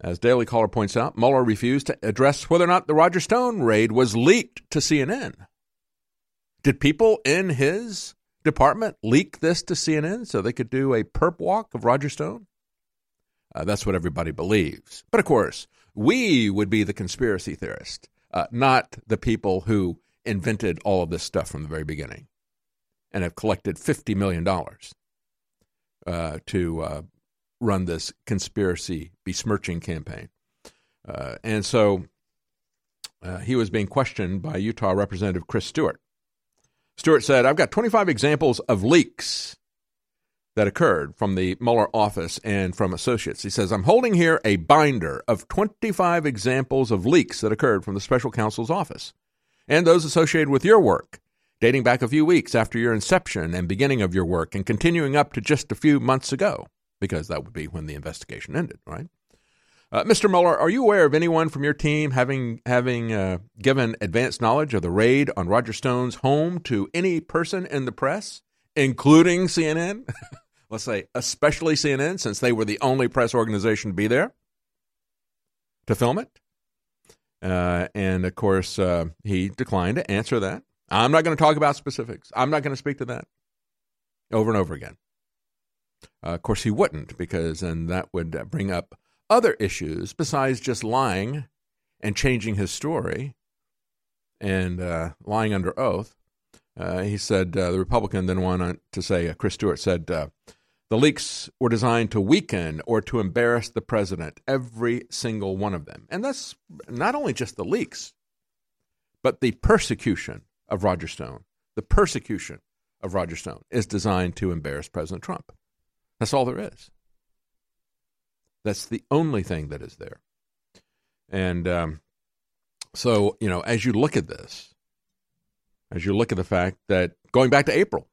As Daily Caller points out, Mueller refused to address whether or not the Roger Stone raid was leaked to CNN. Did people in his department leak this to CNN so they could do a perp walk of Roger Stone? That's what everybody believes. But of course, we would be the conspiracy theorist, not the people who invented all of this stuff from the very beginning and have collected $50 million to run this conspiracy besmirching campaign. And so he was being questioned by Utah Representative Chris Stewart. Stewart said, I've got 25 examples of leaks that occurred from the Mueller office and from associates. He says, I'm holding here a binder of 25 examples of leaks that occurred from the special counsel's office and those associated with your work, dating back a few weeks after your inception and beginning of your work and continuing up to just a few months ago, because that would be when the investigation ended, right? Mr. Mueller, are you aware of anyone from your team having given advance knowledge of the raid on Roger Stone's home to any person in the press, including CNN? Let's say especially CNN, since they were the only press organization to be there to film it. And, of course, he declined to answer that. I'm not going to talk about specifics. I'm not going to speak to that, over and over again. Of course, he wouldn't, because then that would bring up other issues besides just lying and changing his story and lying under oath. He said, the Republican then went on to say, Chris Stewart said, the leaks were designed to weaken or to embarrass the president, every single one of them. And that's not only just the leaks, but the persecution of Roger Stone. The persecution of Roger Stone is designed to embarrass President Trump. That's all there is. That's the only thing that is there. And so, you know, as you look at this, as you look at the fact that going back to April,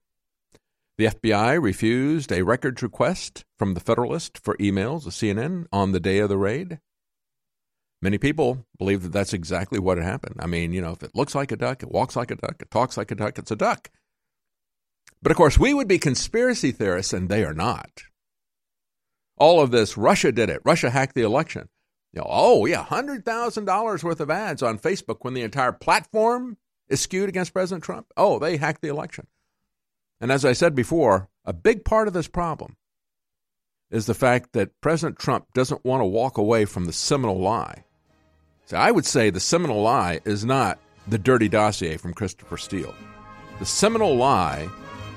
the FBI refused a records request from the Federalist for emails of CNN on the day of the raid. Many people believe that that's exactly what had happened. I mean, you know, if it looks like a duck, it walks like a duck, it talks like a duck, it's a duck. But of course, we would be conspiracy theorists, and they are not. All of this, Russia did it. Russia hacked the election. You know, oh, yeah, $100,000 worth of ads on Facebook when the entire platform is skewed against President Trump. Oh, they hacked the election. And as I said before, a big part of this problem is the fact that President Trump doesn't want to walk away from the seminal lie. So I would say the seminal lie is not The Dirty Dossier from Christopher Steele. The seminal lie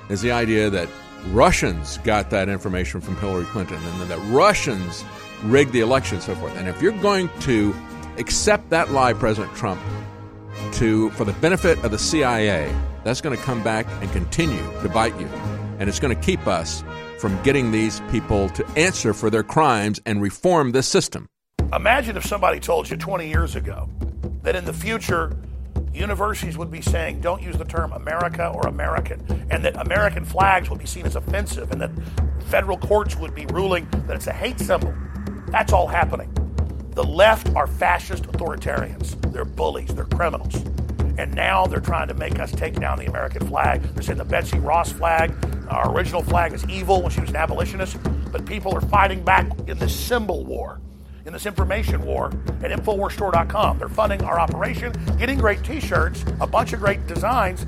is the idea that Russians got that information from Hillary Clinton and then that Russians rigged the election and so forth. And if you're going to accept that lie, President Trump, for the benefit of the CIA, that's going to come back and continue to bite you. And it's going to keep us from getting these people to answer for their crimes and reform this system. Imagine if somebody told you 20 years ago that in the future, universities would be saying, don't use the term America or American, and that American flags would be seen as offensive, and that federal courts would be ruling that it's a hate symbol. That's all happening. The left are fascist authoritarians. They're bullies. They're criminals. And now they're trying to make us take down the American flag. They're saying the Betsy Ross flag, our original flag, is evil when she was an abolitionist. But people are fighting back in this symbol war, in this information war at InfoWarsStore.com. They're funding our operation, getting great T-shirts, a bunch of great designs,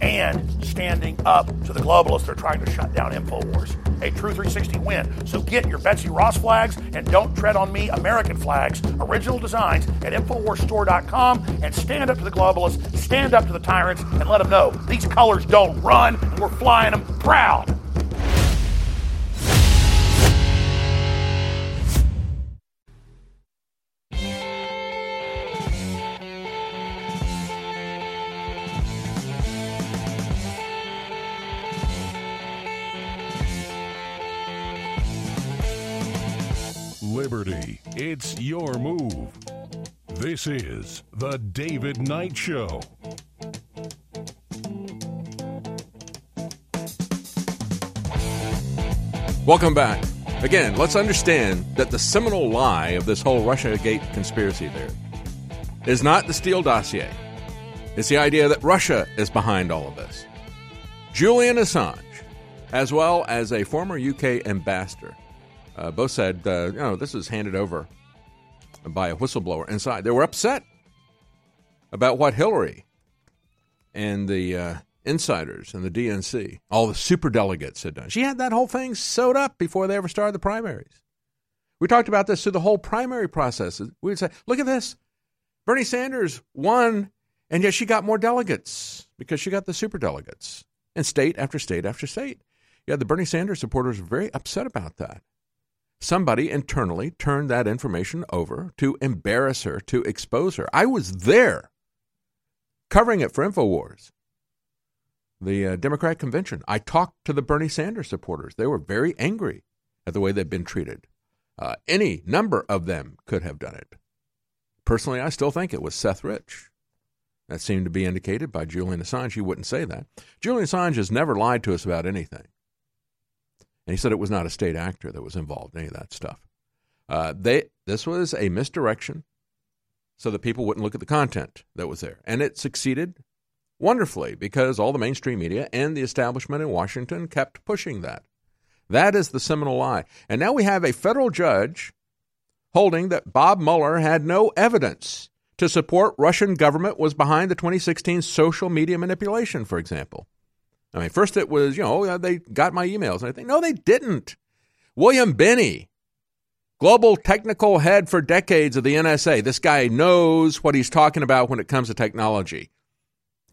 and standing up to the globalists. They're trying to shut down InfoWars. A true 360 win. So get your Betsy Ross flags and Don't Tread on Me American flags, original designs at InfoWarsStore.com, and stand up to the globalists, stand up to the tyrants, and let them know these colors don't run, and we're flying them proud. Liberty, it's your move. This is The David Knight Show. Welcome back. Again, let's understand that the seminal lie of this whole Russiagate conspiracy theory is not the Steele dossier. It's the idea that Russia is behind all of this. Julian Assange, as well as a former UK ambassador, both said, this was handed over by a whistleblower inside. They were upset about what Hillary and the insiders and the DNC, all the superdelegates, had done. She had that whole thing sewed up before they ever started the primaries. We talked about this through the whole primary process. We would say, look at this. Bernie Sanders won, and yet she got more delegates because she got the superdelegates, and state after state after state. Yeah, the Bernie Sanders supporters were very upset about that. Somebody internally turned that information over to embarrass her, to expose her. I was there covering it for InfoWars, the Democrat convention. I talked to the Bernie Sanders supporters. They were very angry at the way they've been treated. Any number of them could have done it. Personally, I still think it was Seth Rich. That seemed to be indicated by Julian Assange. He wouldn't say that. Julian Assange has never lied to us about anything. And he said it was not a state actor that was involved in any of that stuff. This was a misdirection so that people wouldn't look at the content that was there. And it succeeded wonderfully because all the mainstream media and the establishment in Washington kept pushing that. That is the seminal lie. And now we have a federal judge holding that Bob Mueller had no evidence to support Russian government was behind the 2016 social media manipulation, for example. I mean, first it was, they got my emails and everything. No, they didn't. William Binney, global technical head for decades of the NSA. This guy knows what he's talking about when it comes to technology.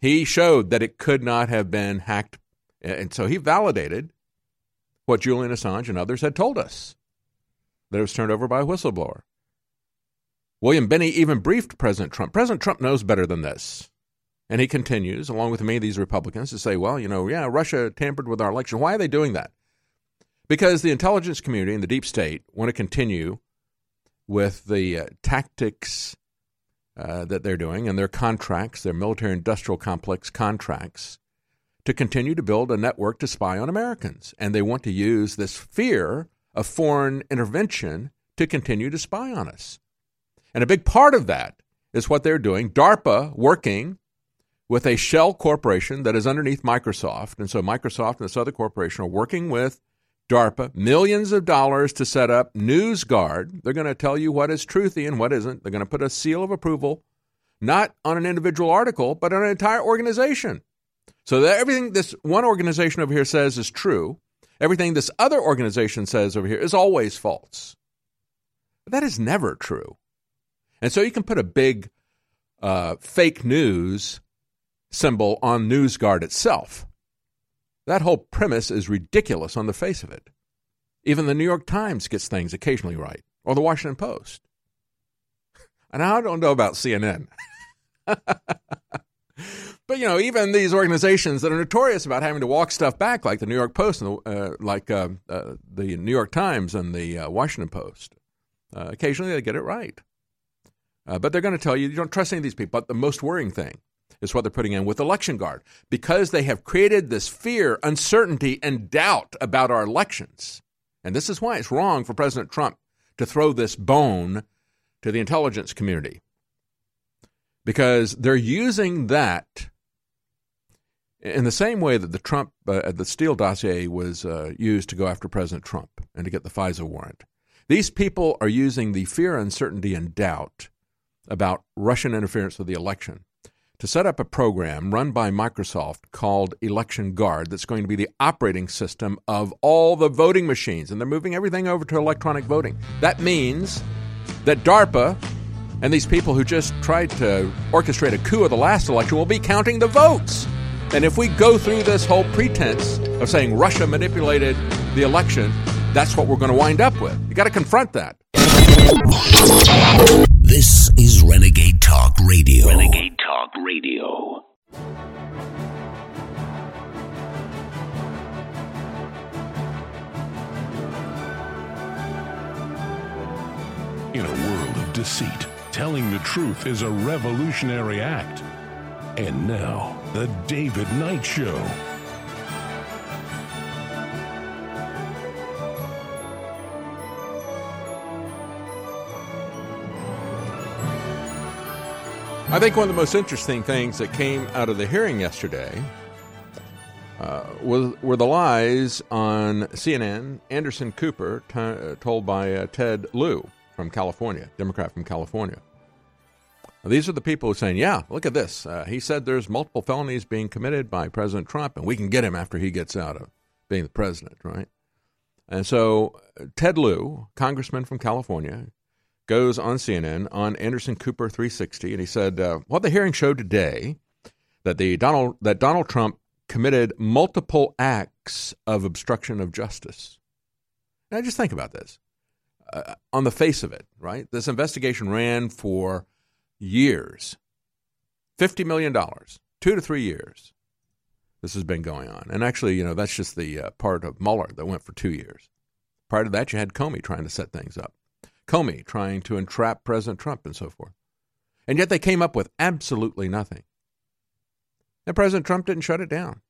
He showed that it could not have been hacked. And so he validated what Julian Assange and others had told us, that it was turned over by a whistleblower. William Binney even briefed President Trump. President Trump knows better than this. And he continues, along with many of these Republicans, to say, Russia tampered with our election. Why are they doing that? Because the intelligence community and the deep state want to continue with the tactics that they're doing and their contracts, their military-industrial complex contracts, to continue to build a network to spy on Americans. And they want to use this fear of foreign intervention to continue to spy on us. And a big part of that is what they're doing, DARPA working with a shell corporation that is underneath Microsoft. And so Microsoft and this other corporation are working with DARPA, millions of dollars to set up NewsGuard. They're going to tell you what is truthy and what isn't. They're going to put a seal of approval, not on an individual article, but on an entire organization. So that everything this one organization over here says is true. Everything this other organization says over here is always false. But that is never true. And so you can put a big fake news symbol on NewsGuard itself. That whole premise is ridiculous on the face of it. Even the New York Times gets things occasionally right, or the Washington Post. And I don't know about CNN. But, you know, even these organizations that are notorious about having to walk stuff back, like the New York Post, and the New York Times and the Washington Post, occasionally they get it right. But they're going to tell you, you don't trust any of these people. But the most worrying thing is what they're putting in with election guard, because they have created this fear, uncertainty, and doubt about our elections. And this is why it's wrong for President Trump to throw this bone to the intelligence community, because they're using that in the same way that the Steele dossier was used to go after President Trump and to get the FISA warrant. These people are using the fear, uncertainty, and doubt about Russian interference with the election to set up a program run by Microsoft called Election Guard that's going to be the operating system of all the voting machines. And they're moving everything over to electronic voting. That means that DARPA and these people who just tried to orchestrate a coup of the last election will be counting the votes. And if we go through this whole pretense of saying Russia manipulated the election, that's what we're going to wind up with. You got to confront that. This is Renegade Talk Radio. Renegade Talk Radio. In a world of deceit, telling the truth is a revolutionary act. And now, The David Knight Show. I think one of the most interesting things that came out of the hearing yesterday were the lies on CNN. Anderson Cooper, told by Ted Lieu from California, Democrat from California. Now, these are the people who are saying, yeah, look at this. He said there's multiple felonies being committed by President Trump, and we can get him after he gets out of being the president, right? And so Ted Lieu, congressman from California, goes on CNN on Anderson Cooper 360, and he said, "Well, the hearing showed today that Donald Trump committed multiple acts of obstruction of justice." Now, just think about this. On the face of it, right? This investigation ran for years, $50 million, 2 to 3 years. This has been going on, and actually, you know, that's just the part of Mueller that went for 2 years. Prior to that, you had Comey trying to set things up. Comey trying to entrap President Trump and so forth. And yet they came up with absolutely nothing. And President Trump didn't shut it down.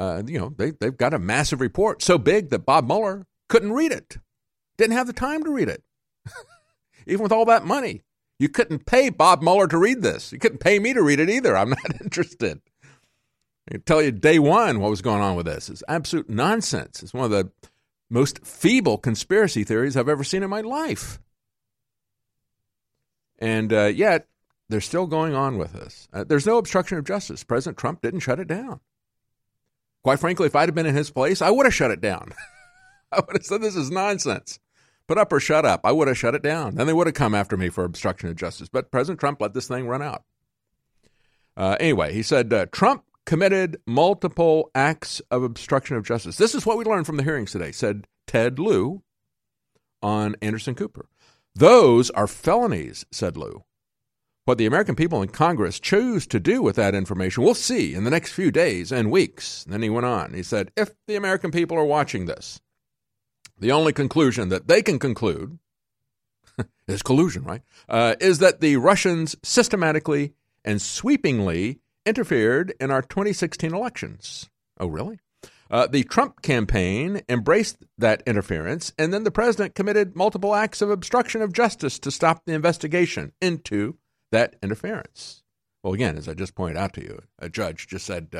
You know, they've got a massive report so big that Bob Mueller couldn't read it. Didn't have the time to read it. Even with all that money, you couldn't pay Bob Mueller to read this. You couldn't pay me to read it either. I'm not interested. I can tell you day one what was going on with this. It's absolute nonsense. It's one of the most feeble conspiracy theories I've ever seen in my life. And yet, they're still going on with this. There's no obstruction of justice. President Trump didn't shut it down. Quite frankly, if I'd have been in his place, I would have shut it down. I would have said, this is nonsense. Put up or shut up. I would have shut it down. Then they would have come after me for obstruction of justice. But President Trump let this thing run out. Anyway, he said, Trump committed multiple acts of obstruction of justice. This is what we learned from the hearings today, said Ted Lieu on Anderson Cooper. Those are felonies, said Lieu. What the American people and Congress choose to do with that information, we'll see in the next few days and weeks. And then he went on. He said, if the American people are watching this, the only conclusion that they can conclude is collusion, right? Is that the Russians systematically and sweepingly interfered in our 2016 elections. Oh, really? The Trump campaign embraced that interference, and then the president committed multiple acts of obstruction of justice to stop the investigation into that interference. Well, again, as I just pointed out to you, a judge just said,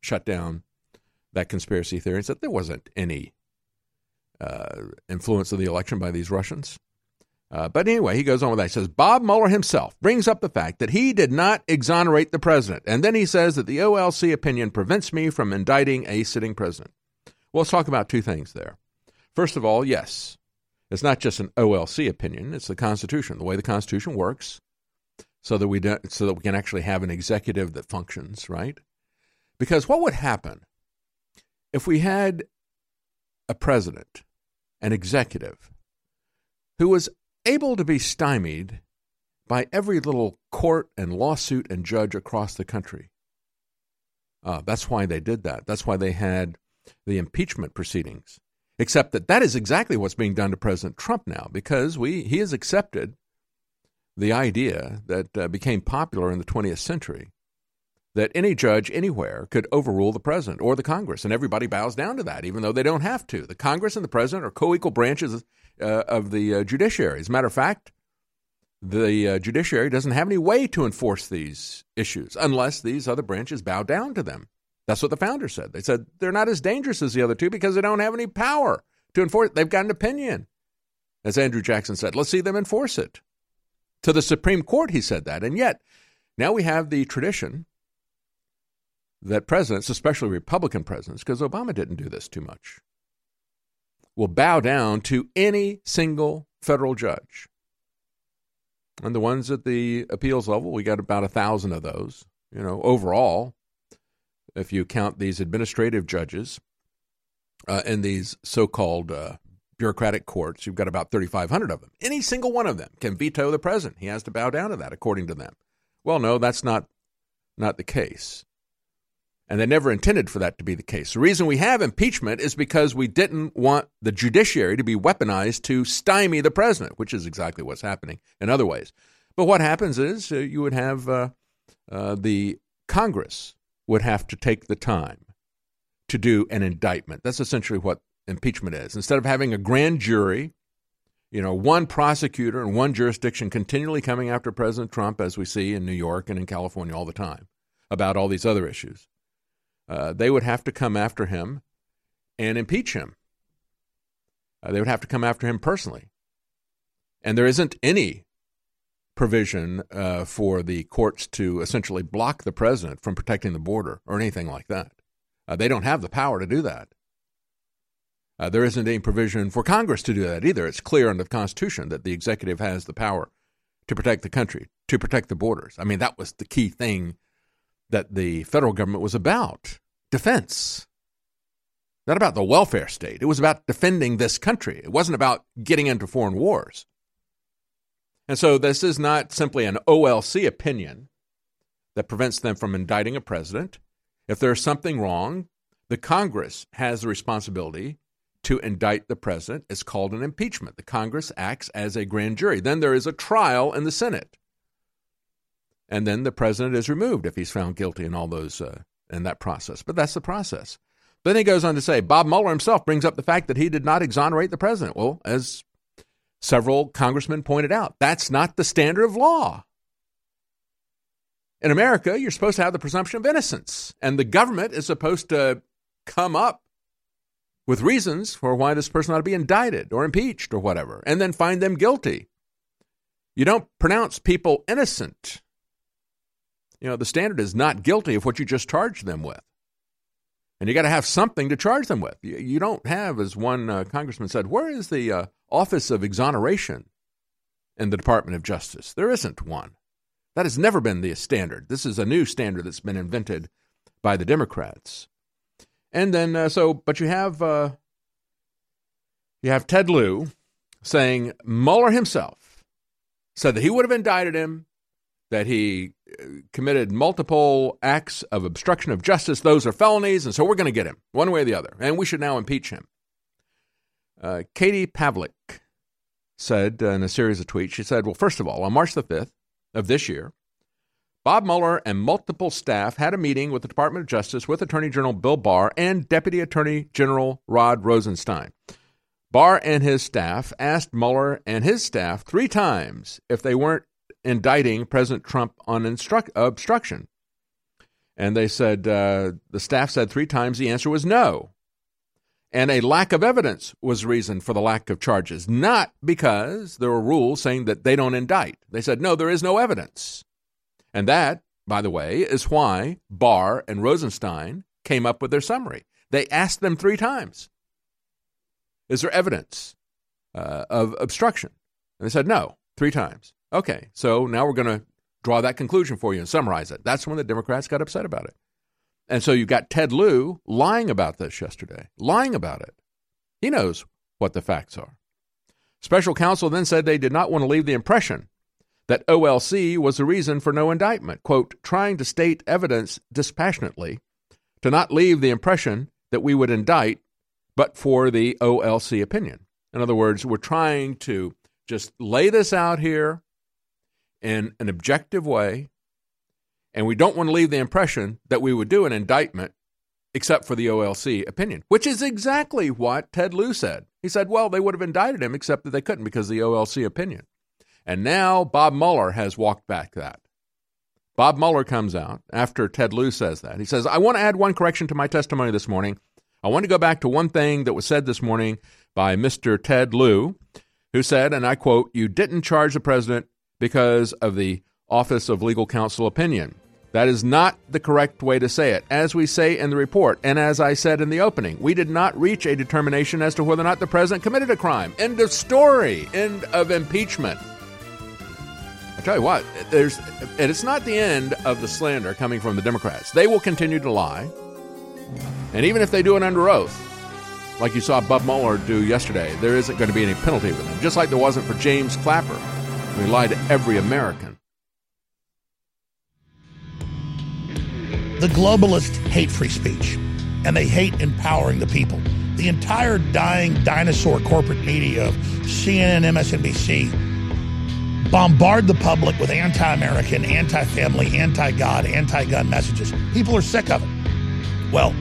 shut down that conspiracy theory and said there wasn't any influence of the election by these Russians. But anyway, he goes on with that. He says, Bob Mueller himself brings up the fact that he did not exonerate the president. And then he says that the OLC opinion prevents me from indicting a sitting president. Well, let's talk about two things there. First of all, yes, it's not just an OLC opinion. It's the Constitution, the way the Constitution works. so that we can actually have an executive that functions, right? Because what would happen if we had a president, an executive, who was able to be stymied by every little court and lawsuit and judge across the country? That's why they did that. That's why they had the impeachment proceedings. Except that is exactly what's being done to President Trump now, because he has accepted the idea that became popular in the 20th century, that any judge anywhere could overrule the president or the Congress, and everybody bows down to that, even though they don't have to. The Congress and the president are co-equal branches of the judiciary. As a matter of fact, the judiciary doesn't have any way to enforce these issues unless these other branches bow down to them. That's what the founders said. They said they're not as dangerous as the other two because they don't have any power to enforce it. They've got an opinion. As Andrew Jackson said, let's see them enforce it. To the Supreme Court, he said that. And yet, now we have the tradition that presidents, especially Republican presidents, because Obama didn't do this too much, will bow down to any single federal judge. And the ones at the appeals level, we got about 1,000 of those. You know, overall, if you count these administrative judges and these so-called bureaucratic courts, you've got about 3,500 of them. Any single one of them can veto the president. He has to bow down to that, according to them. Well, no, that's not the case. And they never intended for that to be the case. The reason we have impeachment is because we didn't want the judiciary to be weaponized to stymie the president, which is exactly what's happening in other ways. But what happens is you would have the Congress would have to take the time to do an indictment. That's essentially what impeachment is. Instead of having a grand jury, you know, one prosecutor in one jurisdiction continually coming after President Trump, as we see in New York and in California all the time, about all these other issues. They would have to come after him and impeach him. They would have to come after him personally. And there isn't any provision for the courts to essentially block the president from protecting the border or anything like that. They don't have the power to do that. There isn't any provision for Congress to do that either. It's clear under the Constitution that the executive has the power to protect the country, to protect the borders. I mean, that was the key thing that the federal government was about, defense, not about the welfare state. It was about defending this country. It wasn't about getting into foreign wars. And so this is not simply an OLC opinion that prevents them from indicting a president. If there's something wrong, the Congress has the responsibility to indict the president. It's called an impeachment. The Congress acts as a grand jury. Then there is a trial in the Senate. And then the president is removed if he's found guilty in all those in that process. But that's the process. Then he goes on to say, Bob Mueller himself brings up the fact that he did not exonerate the president. Well, as several congressmen pointed out, that's not the standard of law. In America, you're supposed to have the presumption of innocence, and the government is supposed to come up with reasons for why this person ought to be indicted or impeached or whatever, and then find them guilty. You don't pronounce people innocent. You know, the standard is not guilty of what you just charged them with. And you got to have something to charge them with. You don't have, as one congressman said, where is the Office of Exoneration in the Department of Justice? There isn't one. That has never been the standard. This is a new standard that's been invented by the Democrats. And then, but you have Ted Lieu saying Mueller himself said that he would have indicted him, that he committed multiple acts of obstruction of justice. Those are felonies, and so we're going to get him one way or the other, and we should now impeach him. Katie Pavlik said in a series of tweets, she said, well, first of all, on March the 5th of this year, Bob Mueller and multiple staff had a meeting with the Department of Justice with Attorney General Bill Barr and Deputy Attorney General Rod Rosenstein. Barr and his staff asked Mueller and his staff 3 times if they weren't indicting President Trump on obstruction. And they said, the staff said 3 times the answer was no. And a lack of evidence was the reason for the lack of charges, not because there were rules saying that they don't indict. They said, no, there is no evidence. And that, by the way, is why Barr and Rosenstein came up with their summary. They asked them 3 times, is there evidence of obstruction? And they said, no, 3 times. Okay, so now we're going to draw that conclusion for you and summarize it. That's when the Democrats got upset about it. And so you got Ted Lieu lying about this yesterday, lying about it. He knows what the facts are. Special counsel then said they did not want to leave the impression that OLC was the reason for no indictment, quote, trying to state evidence dispassionately to not leave the impression that we would indict but for the OLC opinion. In other words, we're trying to just lay this out here in an objective way, and we don't want to leave the impression that we would do an indictment except for the OLC opinion, which is exactly what Ted Lieu said. He said, well, they would have indicted him except that they couldn't because of the OLC opinion. And now Bob Mueller has walked back that. Bob Mueller comes out after Ted Lieu says that. He says, I want to add one correction to my testimony this morning. I want to go back to one thing that was said this morning by Mr. Ted Lieu, who said, and I quote, you didn't charge the president because of the Office of Legal Counsel opinion. That is not the correct way to say it. As we say in the report, and as I said in the opening, we did not reach a determination as to whether or not the president committed a crime. End of story. End of impeachment. I tell you what, and it's not the end of the slander coming from the Democrats. They will continue to lie. And even if they do it under oath, like you saw Bob Mueller do yesterday, there isn't going to be any penalty for them, just like there wasn't for James Clapper. We lied to every American. The globalists hate free speech, and they hate empowering the people. The entire dying dinosaur corporate media of CNN, MSNBC bombard the public with anti-American, anti-family, anti-God, anti-gun messages. People are sick of it. Well,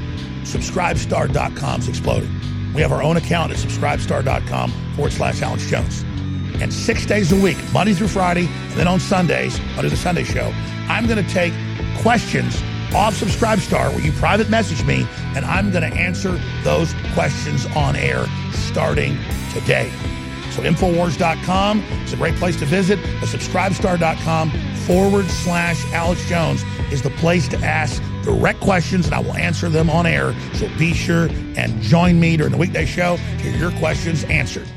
Subscribestar.com's exploded. We have our own account at Subscribestar.com/AlexJones. And 6 days a week, Monday through Friday, and then on Sundays, I'll do the Sunday show, I'm going to take questions off Subscribestar, where you private message me, and I'm going to answer those questions on air starting today. So Infowars.com is a great place to visit, but Subscribestar.com/AlexJones is the place to ask direct questions, and I will answer them on air. So be sure and join me during the weekday show to hear your questions answered.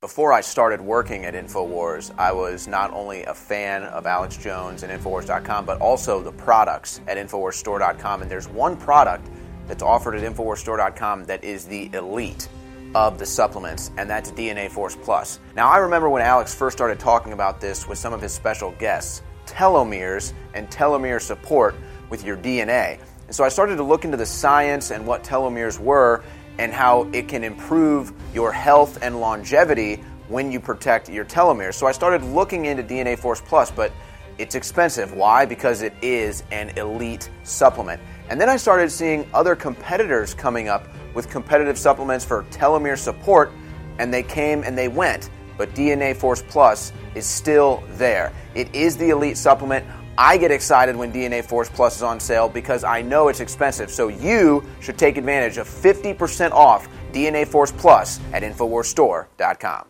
Before I started working at InfoWars, I was not only a fan of Alex Jones and InfoWars.com, but also the products at InfoWarsStore.com. And there's one product that's offered at InfoWarsStore.com that is the elite of the supplements, and that's DNA Force Plus. Now, I remember when Alex first started talking about this with some of his special guests, telomeres and telomere support with your DNA. And so I started to look into the science and what telomeres were, and how it can improve your health and longevity when you protect your telomeres. So I started looking into DNA Force Plus, but it's expensive. Why? Because it is an elite supplement. And then I started seeing other competitors coming up with competitive supplements for telomere support, and they came and they went. But DNA Force Plus is still there. It is the elite supplement. I get excited when DNA Force Plus is on sale because I know it's expensive, so you should take advantage of 50% off DNA Force Plus at InfoWarsStore.com.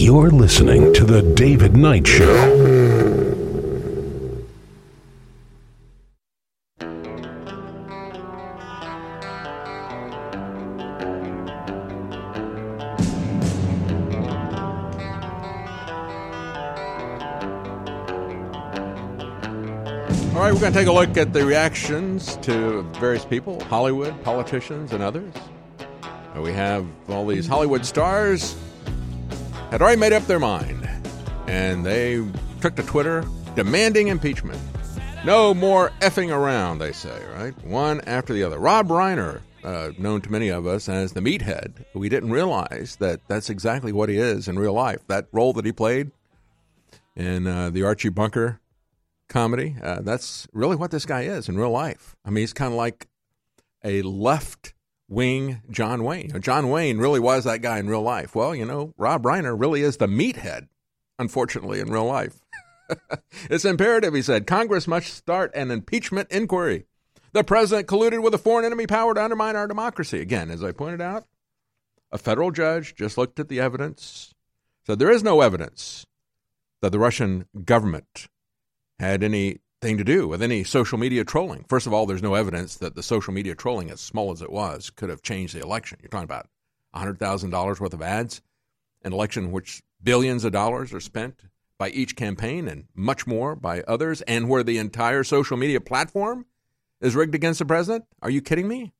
You're listening to The David Knight Show. All right, we're going to take a look at the reactions to various people, Hollywood, politicians, and others. We have all these Hollywood stars had already made up their mind, and they took to Twitter demanding impeachment. No more effing around, they say, right? One after the other. Rob Reiner, known to many of us as the meathead, we didn't realize that that's exactly what he is in real life. That role that he played in the Archie Bunker comedy, that's really what this guy is in real life. I mean, he's kind of like a left-wing John Wayne. You know, John Wayne really was that guy in real life. Well, you know, Rob Reiner really is the meathead, unfortunately, in real life. It's imperative, he said, Congress must start an impeachment inquiry. The president colluded with a foreign enemy power to undermine our democracy. Again, as I pointed out, a federal judge just looked at the evidence, said there is no evidence that the Russian government had anything to do with any social media trolling. First of all, there's no evidence that the social media trolling, as small as it was, could have changed the election. You're talking about $100,000 worth of ads, an election in which billions of dollars are spent by each campaign and much more by others, and where the entire social media platform is rigged against the president? Are you kidding me?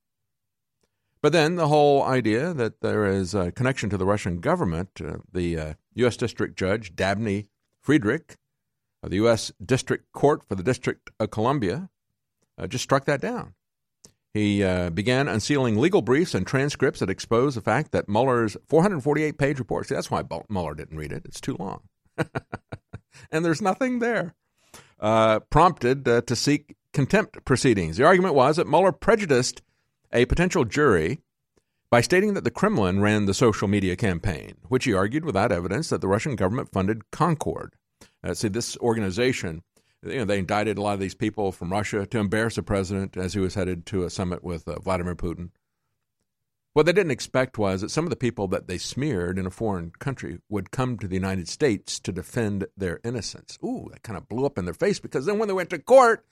But then the whole idea that there is a connection to the Russian government, the U.S. District Judge Dabney Friedrich of the U.S. District Court for the District of Columbia just struck that down. He began unsealing legal briefs and transcripts that expose the fact that Mueller's 448-page report, see, that's why Mueller didn't read it, it's too long, and there's nothing there, prompted to seek contempt proceedings. The argument was that Mueller prejudiced a potential jury by stating that the Kremlin ran the social media campaign, which he argued without evidence that the Russian government funded Concord. See, this organization, you know, they indicted a lot of these people from Russia to embarrass the president as he was headed to a summit with Vladimir Putin. What they didn't expect was that some of the people that they smeared in a foreign country would come to the United States to defend their innocence. Ooh, that kind of blew up in their face, because then when they went to court,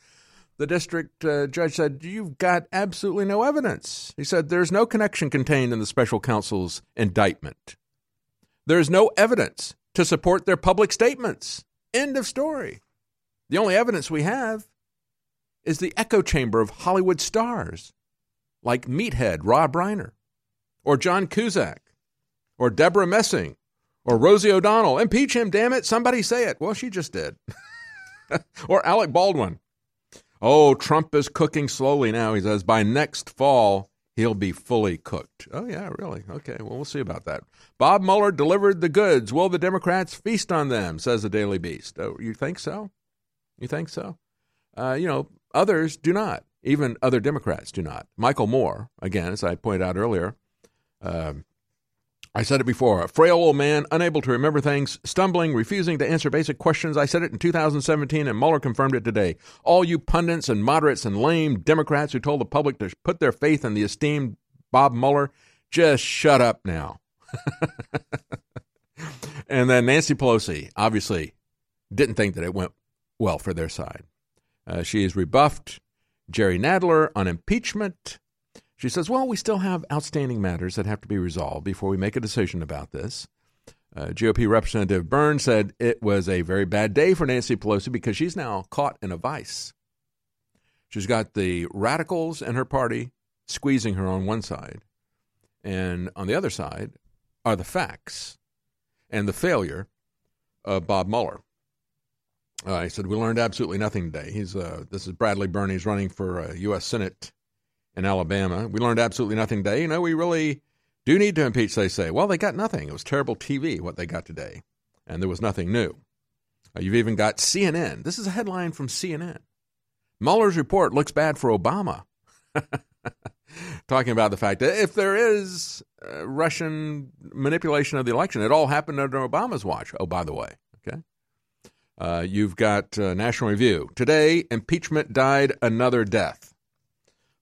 the district judge said, you've got absolutely no evidence. He said, there's no connection contained in the special counsel's indictment. There's no evidence to support their public statements. End of story. The only evidence we have is the echo chamber of Hollywood stars like meathead Rob Reiner or John Cusack or Deborah Messing or Rosie O'Donnell. Impeach him, damn it. Somebody say it. Well, she just did. Or Alec Baldwin. Oh, Trump is cooking slowly now. He says by next fall, he'll be fully cooked. Oh, yeah, really? Okay, well, we'll see about that. Bob Mueller delivered the goods. Will the Democrats feast on them, says the Daily Beast. Oh, you think so? You think so? You know, others do not. Even other Democrats do not. Michael Moore, again, as I pointed out earlier, I said it before, a frail old man, unable to remember things, stumbling, refusing to answer basic questions. I said it in 2017, and Mueller confirmed it today. All you pundits and moderates and lame Democrats who told the public to put their faith in the esteemed Bob Mueller, just shut up now. And then Nancy Pelosi, obviously, didn't think that it went well for their side. She has rebuffed Jerry Nadler on impeachment. She says, well, we still have outstanding matters that have to be resolved before we make a decision about this. GOP Representative Byrne said it was a very bad day for Nancy Pelosi because she's now caught in a vice. She's got the radicals in her party squeezing her on one side, and on the other side are the facts and the failure of Bob Mueller. He said, we learned absolutely nothing today. This is Bradley Byrne. He's running for U.S. Senate in Alabama. We learned absolutely nothing today. You know, we really do need to impeach, they say. Well, they got nothing. It was terrible TV, what they got today. And there was nothing new. You've even got CNN. This is a headline from CNN. Mueller's report looks bad for Obama. Talking about the fact that if there is Russian manipulation of the election, it all happened under Obama's watch. Oh, by the way, okay? You've got National Review. Today, impeachment died another death.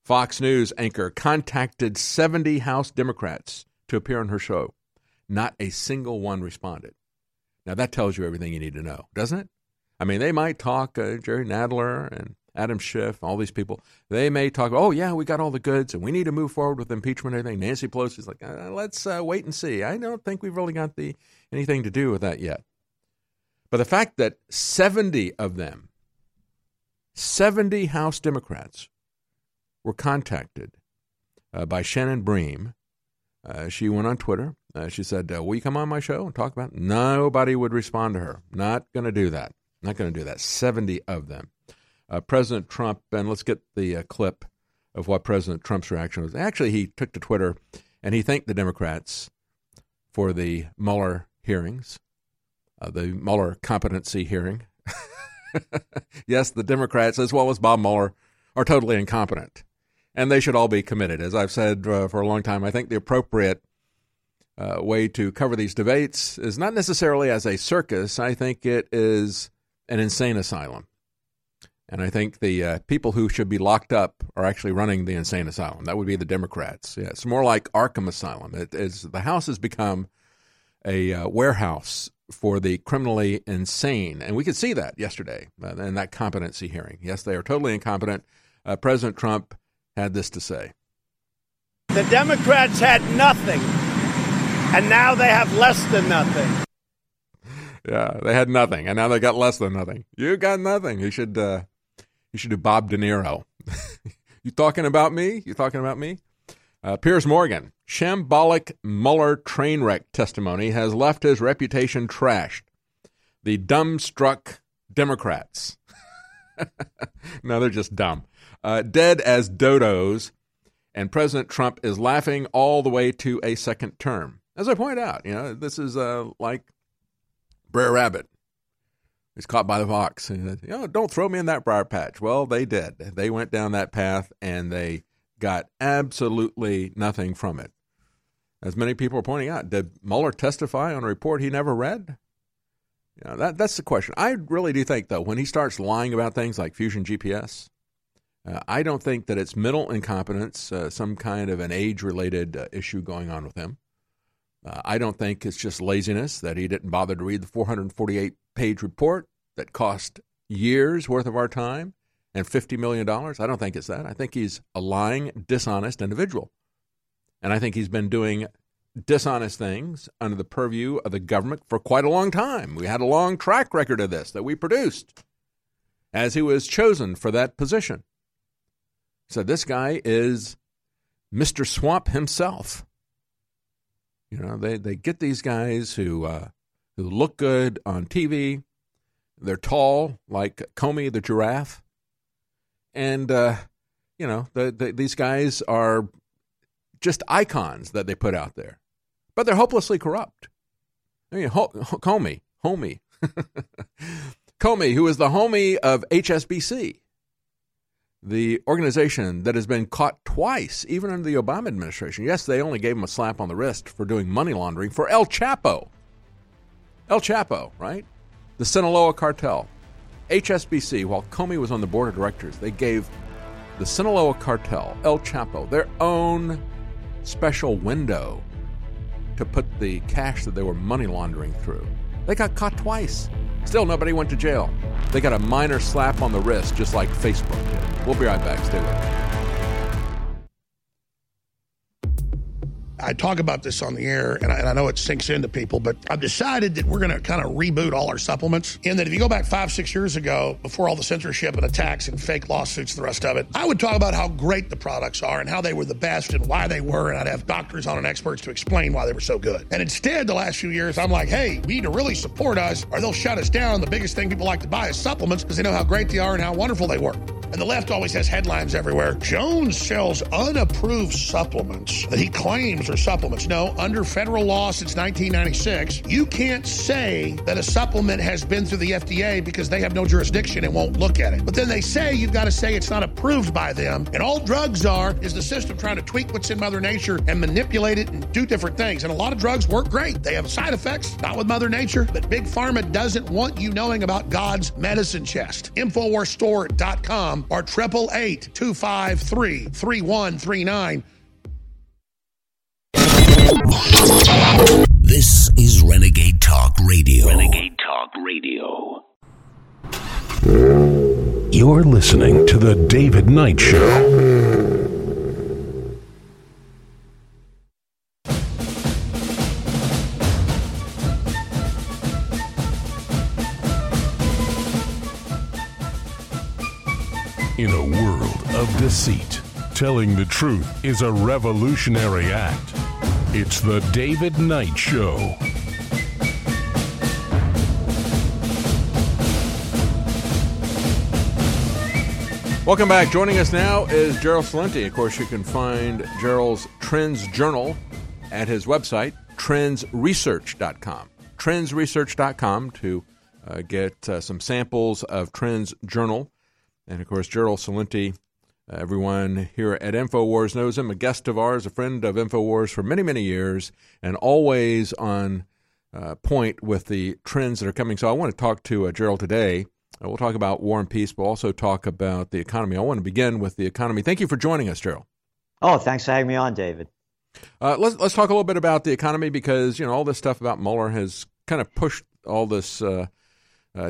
Fox News anchor contacted 70 House Democrats to appear on her show. Not a single one responded. Now, that tells you everything you need to know, doesn't it? I mean, they might talk, Jerry Nadler and Adam Schiff, all these people. They may talk, oh, yeah, we got all the goods, and we need to move forward with impeachment and everything. Nancy Pelosi's like, let's wait and see. I don't think we've really got anything to do with that yet. But the fact that 70 of them, 70 House Democrats, were contacted by Shannon Bream. She went on Twitter. She said, will you come on my show and talk about it? Nobody would respond to her. Not going to do that. 70 of them. President Trump, and let's get the clip of what President Trump's reaction was. Actually, he took to Twitter, and he thanked the Democrats for the Mueller hearings. The Mueller competency hearing. Yes, the Democrats, as well as Bob Mueller, are totally incompetent, and they should all be committed. As I've said for a long time, I think the appropriate way to cover these debates is not necessarily as a circus. I think it is an insane asylum, and I think the people who should be locked up are actually running the insane asylum. That would be the Democrats. Yeah, it's more like Arkham Asylum. The House has become a warehouse for the criminally insane. And we could see that yesterday in that competency hearing. Yes, they are totally incompetent. President Trump had this to say. The Democrats had nothing and now they have less than nothing. Yeah, they had nothing, and now they got less than nothing. You got nothing. You should do Bob De Niro. You talking about me? You talking about me? Piers Morgan, shambolic Mueller train wreck testimony has left his reputation trashed. The dumbstruck Democrats. No, they're just dumb. Dead as dodos, and President Trump is laughing all the way to a second term. As I point out, you know, this is like Brer Rabbit. He's caught by the fox. And he said, "Oh, don't throw me in that briar patch." Well, they did. They went down that path, and they got absolutely nothing from it. As many people are pointing out, did Mueller testify on a report he never read? You know, that's the question. I really do think, though, when he starts lying about things like Fusion GPS, I don't think that it's mental incompetence, some kind of an age-related issue going on with him. I don't think it's just laziness that he didn't bother to read the 448-page report that cost years' worth of our time and $50 million. I don't think it's that. I think he's a lying, dishonest individual. And I think he's been doing dishonest things under the purview of the government for quite a long time. We had a long track record of this that we produced as he was chosen for that position. So this guy is Mr. Swamp himself. You know, they get these guys who look good on TV. They're tall, like Comey the giraffe. And, you know, these guys are just icons that they put out there. But they're hopelessly corrupt. I mean, Comey. Comey, who is the homie of HSBC, the organization that has been caught twice, even under the Obama administration. Yes, they only gave him a slap on the wrist for doing money laundering for El Chapo. El Chapo, right? The Sinaloa cartel. HSBC, while Comey was on the board of directors, they gave the Sinaloa cartel, El Chapo, their own special window to put the cash that they were money laundering through. They got caught twice. Still, nobody went to jail. They got a minor slap on the wrist, just like Facebook did. We'll be right back. Stay with me. I talk about this on the air, and I know it sinks into people, but I've decided that we're going to kind of reboot all our supplements, in that if you go back 5-6 years ago, before all the censorship and attacks and fake lawsuits and the rest of it, I would talk about how great the products are and how they were the best and why they were, and I'd have doctors on and experts to explain why they were so good. And instead, the last few years, I'm like, hey, we need to really support us or they'll shut us down. The biggest thing people like to buy is supplements because they know how great they are and how wonderful they were. And the left always has headlines everywhere. Jones sells unapproved supplements that he claims are supplements. No, under federal law since 1996, you can't say that a supplement has been through the FDA because they have no jurisdiction and won't look at it. But then they say you've got to say it's not approved by them. And all drugs are is the system trying to tweak what's in Mother Nature and manipulate it and do different things. And a lot of drugs work great. They have side effects, not with Mother Nature. But Big Pharma doesn't want you knowing about God's medicine chest. InfoWarsStore.com. Or 888-253-3139. This is Renegade Talk Radio. Renegade Talk Radio. You're listening to The David Knight Show. In a world of deceit, telling the truth is a revolutionary act. It's The David Knight Show. Welcome back. Joining us now is Gerald Salenti. Of course, you can find Gerald's Trends Journal at his website, trendsresearch.com. Trendsresearch.com to get some samples of Trends Journal. And, of course, Gerald Salenti, everyone here at InfoWars knows him, a guest of ours, a friend of InfoWars for many, many years, and always on point with the trends that are coming. So I want to talk to Gerald today. We'll talk about war and peace, but also talk about the economy. I want to begin with the economy. Thank you for joining us, Gerald. Oh, thanks for having me on, David. Let's talk a little bit about the economy because, you know, all this stuff about Mueller has kind of pushed all this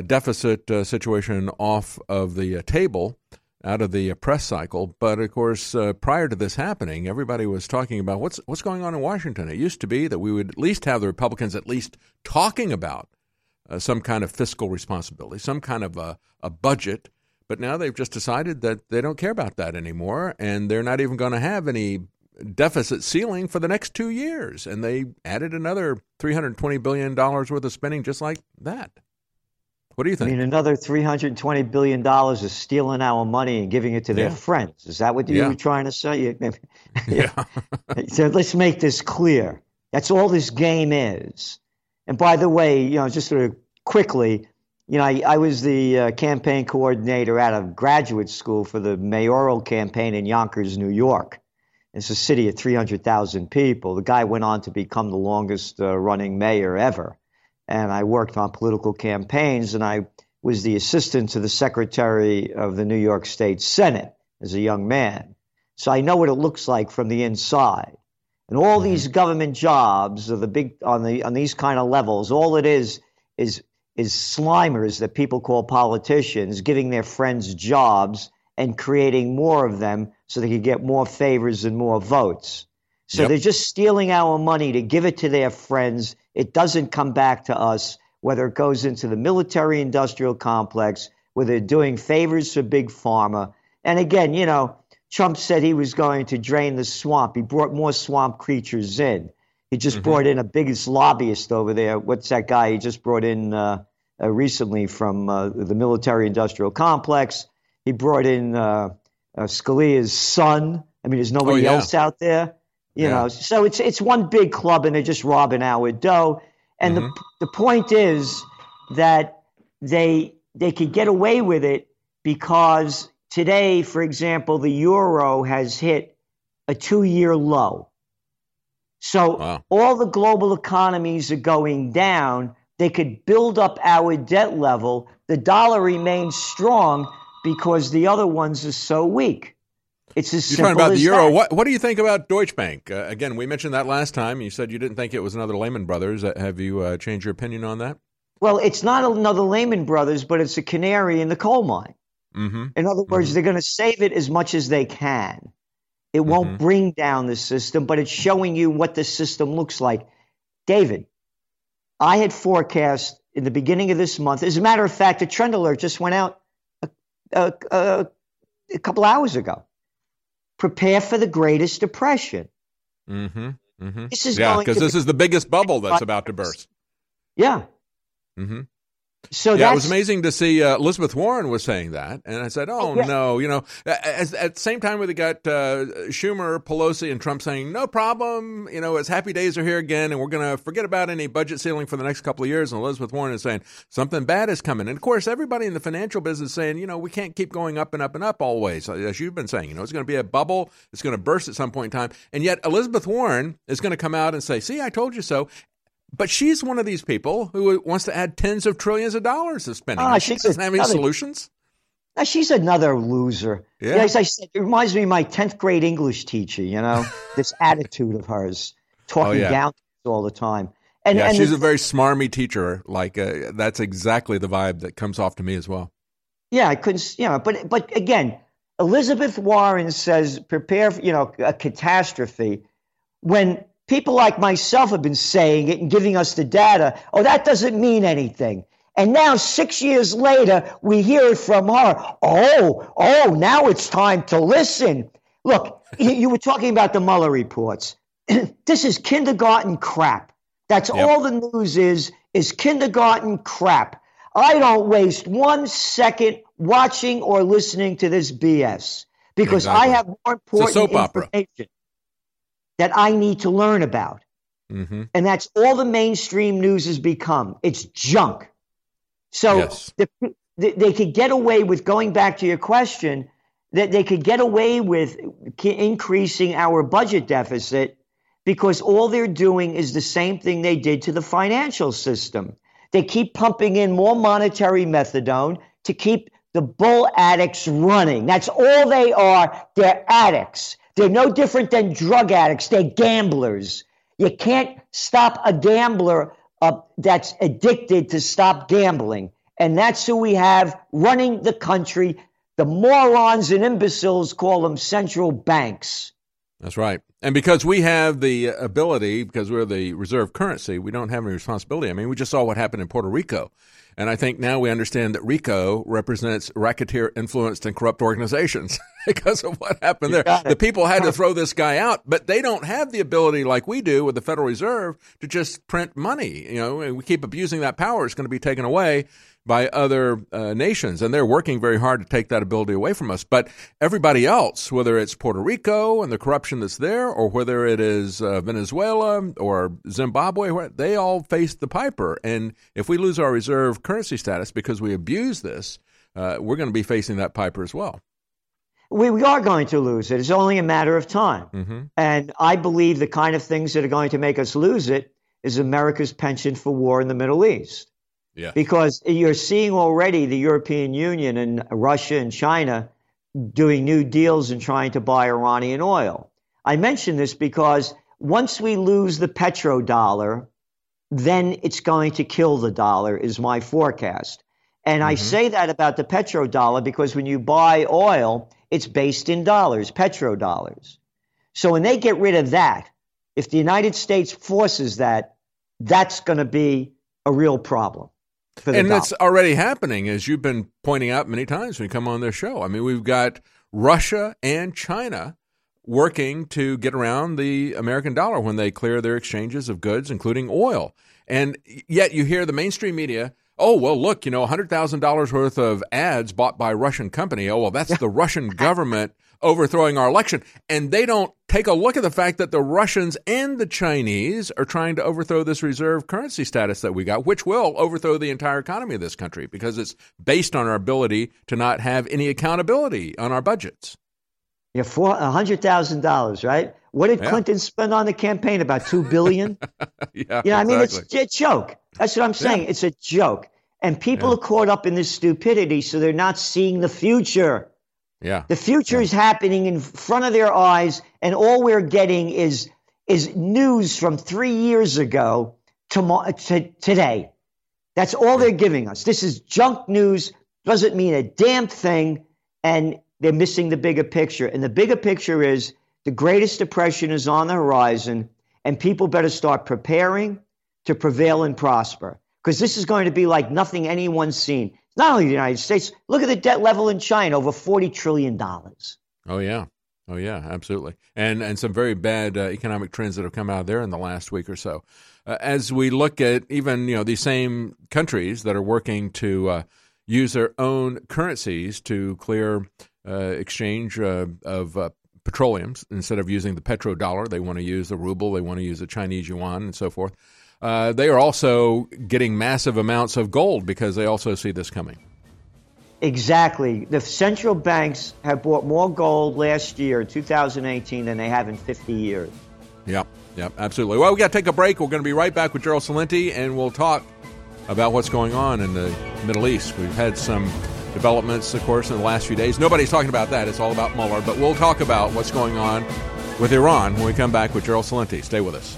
deficit situation off of the table. out of the press cycle. But, of course, prior to this happening, everybody was talking about what's going on in Washington. It used to be that we would at least have the Republicans at least talking about some kind of fiscal responsibility, some kind of a budget. But now they've just decided that they don't care about that anymore, and they're not even going to have any deficit ceiling for the next 2 years. And they added another $320 billion worth of spending just like that. What do you think? I mean, another $320 billion is stealing our money and giving it to their friends. Is that what you were trying to say? Yeah. So let's make this clear. That's all this game is. And by the way, you know, just sort of quickly, you know, I was the campaign coordinator out of graduate school for the mayoral campaign in Yonkers, New York. It's a city of 300,000 people. The guy went on to become the longest running mayor ever. And I worked on political campaigns, and I was the assistant to the secretary of the New York State Senate as a young man. So I know what it looks like from the inside. And all these government jobs are the big on these kind of levels. All it is slimers that people call politicians giving their friends jobs and creating more of them so they could get more favors and more votes. So they're just stealing our money to give it to their friends. It doesn't come back to us, whether it goes into the military-industrial complex, whether they're doing favors for big pharma. And again, you know, Trump said he was going to drain the swamp. He brought more swamp creatures in. He just brought in a biggest lobbyist over there. What's that guy he just brought in recently from the military-industrial complex? He brought in Scalia's son. I mean, there's nobody else out there. You know, so it's one big club, and they're just robbing our dough. And the point is that they could get away with it because today, for example, the euro has hit a 2-year low. So all the global economies are going down. They could build up our debt level. The dollar remains strong because the other ones are so weak. It's as simple as that. You're talking about the euro. What do you think about Deutsche Bank? Again, we mentioned that last time. You said you didn't think it was another Lehman Brothers. Have you changed your opinion on that? Well, it's not another Lehman Brothers, but it's a canary in the coal mine. In other words, they're going to save it as much as they can. It won't bring down the system, but it's showing you what the system looks like. David, I had forecast in the beginning of this month. As a matter of fact, a trend alert just went out a couple hours ago. Prepare for the Greatest Depression. This is because this is the biggest bubble that's about to burst. So it was amazing to see Elizabeth Warren was saying that, and I said, no, you know, at the same time where they got Schumer, Pelosi, and Trump saying, no problem, you know, as happy days are here again, and we're going to forget about any budget ceiling for the next couple of years, and Elizabeth Warren is saying, something bad is coming. And, of course, everybody in the financial business is saying, you know, we can't keep going up and up and up always, as you've been saying. You know, it's going to be a bubble. It's going to burst at some point in time. And yet Elizabeth Warren is going to come out and say, see, I told you so. But she's one of these people who wants to add tens of trillions of dollars of spending. She doesn't have any solutions. She's another loser. Yeah, as I said, it reminds me of my 10th grade English teacher, you know, this attitude of hers, talking down all the time. And, and she's a very smarmy teacher. Like, that's exactly the vibe that comes off to me as well. Yeah, I couldn't, you know, but again, Elizabeth Warren says prepare for, you know, a catastrophe when people like myself have been saying it and giving us the data. Oh, that doesn't mean anything. And now 6 years later, we hear it from her. Oh, now it's time to listen. Look, you were talking about the Mueller reports. This is kindergarten crap. That's all the news is kindergarten crap. I don't waste 1 second watching or listening to this BS because I have more important information that I need to learn about. And that's all the mainstream news has become. It's junk. So they could get away with, going back to your question, that they could get away with increasing our budget deficit because all they're doing is the same thing they did to the financial system. They keep pumping in more monetary methadone to keep the bull addicts running. That's all they are. They're addicts. They're no different than drug addicts. They're gamblers. You can't stop a gambler that's addicted to stop gambling. And that's who we have running the country. The morons and imbeciles call them central banks. That's right. And because we have the ability, because we're the reserve currency, we don't have any responsibility. I mean, we just saw what happened in Puerto Rico. And I think now we understand that RICO represents racketeer-influenced and corrupt organizations because of what happened there. The people had to throw this guy out, but they don't have the ability like we do with the Federal Reserve to just print money. You know, and we keep abusing that power. It's going to be taken away by other nations, and they're working very hard to take that ability away from us. But everybody else, whether it's Puerto Rico and the corruption that's there, or whether it is Venezuela or Zimbabwe, they all face the piper. And if we lose our reserve currency status because we abuse this, we're going to be facing that piper as well. We are going to lose it. It's only a matter of time. Mm-hmm. And I believe the kind of things that are going to make us lose it is America's penchant for war in the Middle East. Yeah. Because you're seeing already the European Union and Russia and China doing new deals and trying to buy Iranian oil. I mention this because once we lose the petrodollar, then it's going to kill the dollar, is my forecast. And I say that about the petrodollar because when you buy oil, it's based in dollars, petrodollars. So when they get rid of that, if the United States forces that, that's going to be a real problem. And it's already happening, as you've been pointing out many times when you come on this show. I mean, we've got Russia and China working to get around the American dollar when they clear their exchanges of goods, including oil. And yet you hear the mainstream media, oh, well, look, you know, $100,000 worth of ads bought by a Russian company. Oh, well, that's the Russian government overthrowing our election. And they don't take a look at the fact that the Russians and the Chinese are trying to overthrow this reserve currency status that we got, which will overthrow the entire economy of this country because it's based on our ability to not have any accountability on our budgets. Yeah, $100,000, right? What did Clinton spend on the campaign? About $2 billion? I mean, it's a joke. That's what I'm saying. It's a joke. And people are caught up in this stupidity, so they're not seeing the future. Yeah. The future is happening in front of their eyes, and all we're getting is news from 3 years ago to today. That's all they're giving us. This is junk news, doesn't mean a damn thing, and they're missing the bigger picture. And the bigger picture is the greatest depression is on the horizon, and people better start preparing to prevail and prosper, because this is going to be like nothing anyone's seen. Not only the United States, look at the debt level in China, over $40 trillion. Oh, yeah. Oh, yeah, absolutely. And some very bad economic trends that have come out of there in the last week or so. As we look at even, you know, these same countries that are working to use their own currencies to clear exchange of petroleum, instead of using the petrodollar, they want to use the ruble, they want to use the Chinese yuan and so forth. They are also getting massive amounts of gold because they also see this coming. Exactly. The central banks have bought more gold last year, 2018, than they have in 50 years. Yep, absolutely. Well, we got to take a break. We're going to be right back with Gerald Salenti, and we'll talk about what's going on in the Middle East. We've had some developments, of course, in the last few days. Nobody's talking about that. It's all about Mueller. But we'll talk about what's going on with Iran when we come back with Gerald Salenti. Stay with us.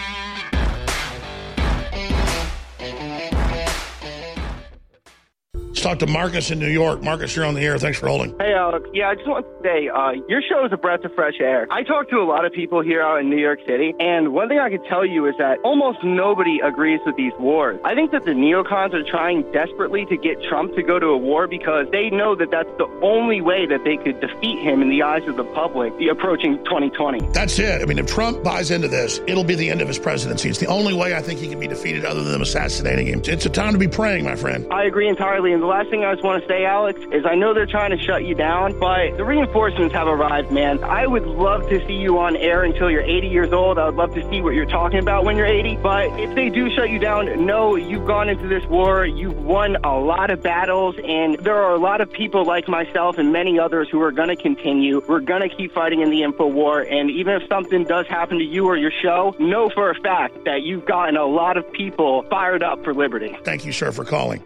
talk to Marcus in New York. Marcus, you're on the air. Thanks for holding. Hey, Alex. Yeah, I just want to say, your show is a breath of fresh air. I talk to a lot of people here out in New York City, and one thing I can tell you is that almost nobody agrees with these wars. I think that the neocons are trying desperately to get Trump to go to a war because they know that that's the only way that they could defeat him in the eyes of the public approaching 2020. That's it. I mean, if Trump buys into this, it'll be the end of his presidency. It's the only way I think he can be defeated other than assassinating him. It's a time to be praying, my friend. I agree entirely. And the last thing I just want to say, Alex, is I know they're trying to shut you down, but the reinforcements have arrived, man. I would love to see you on air until you're 80 years old. I would love to see what you're talking about when you're 80. But if they do shut you down, know you've gone into this war. You've won a lot of battles. And there are a lot of people like myself and many others who are going to continue. We're going to keep fighting in the info war. And even if something does happen to you or your show, know for a fact that you've gotten a lot of people fired up for liberty. Thank you, sir, for calling.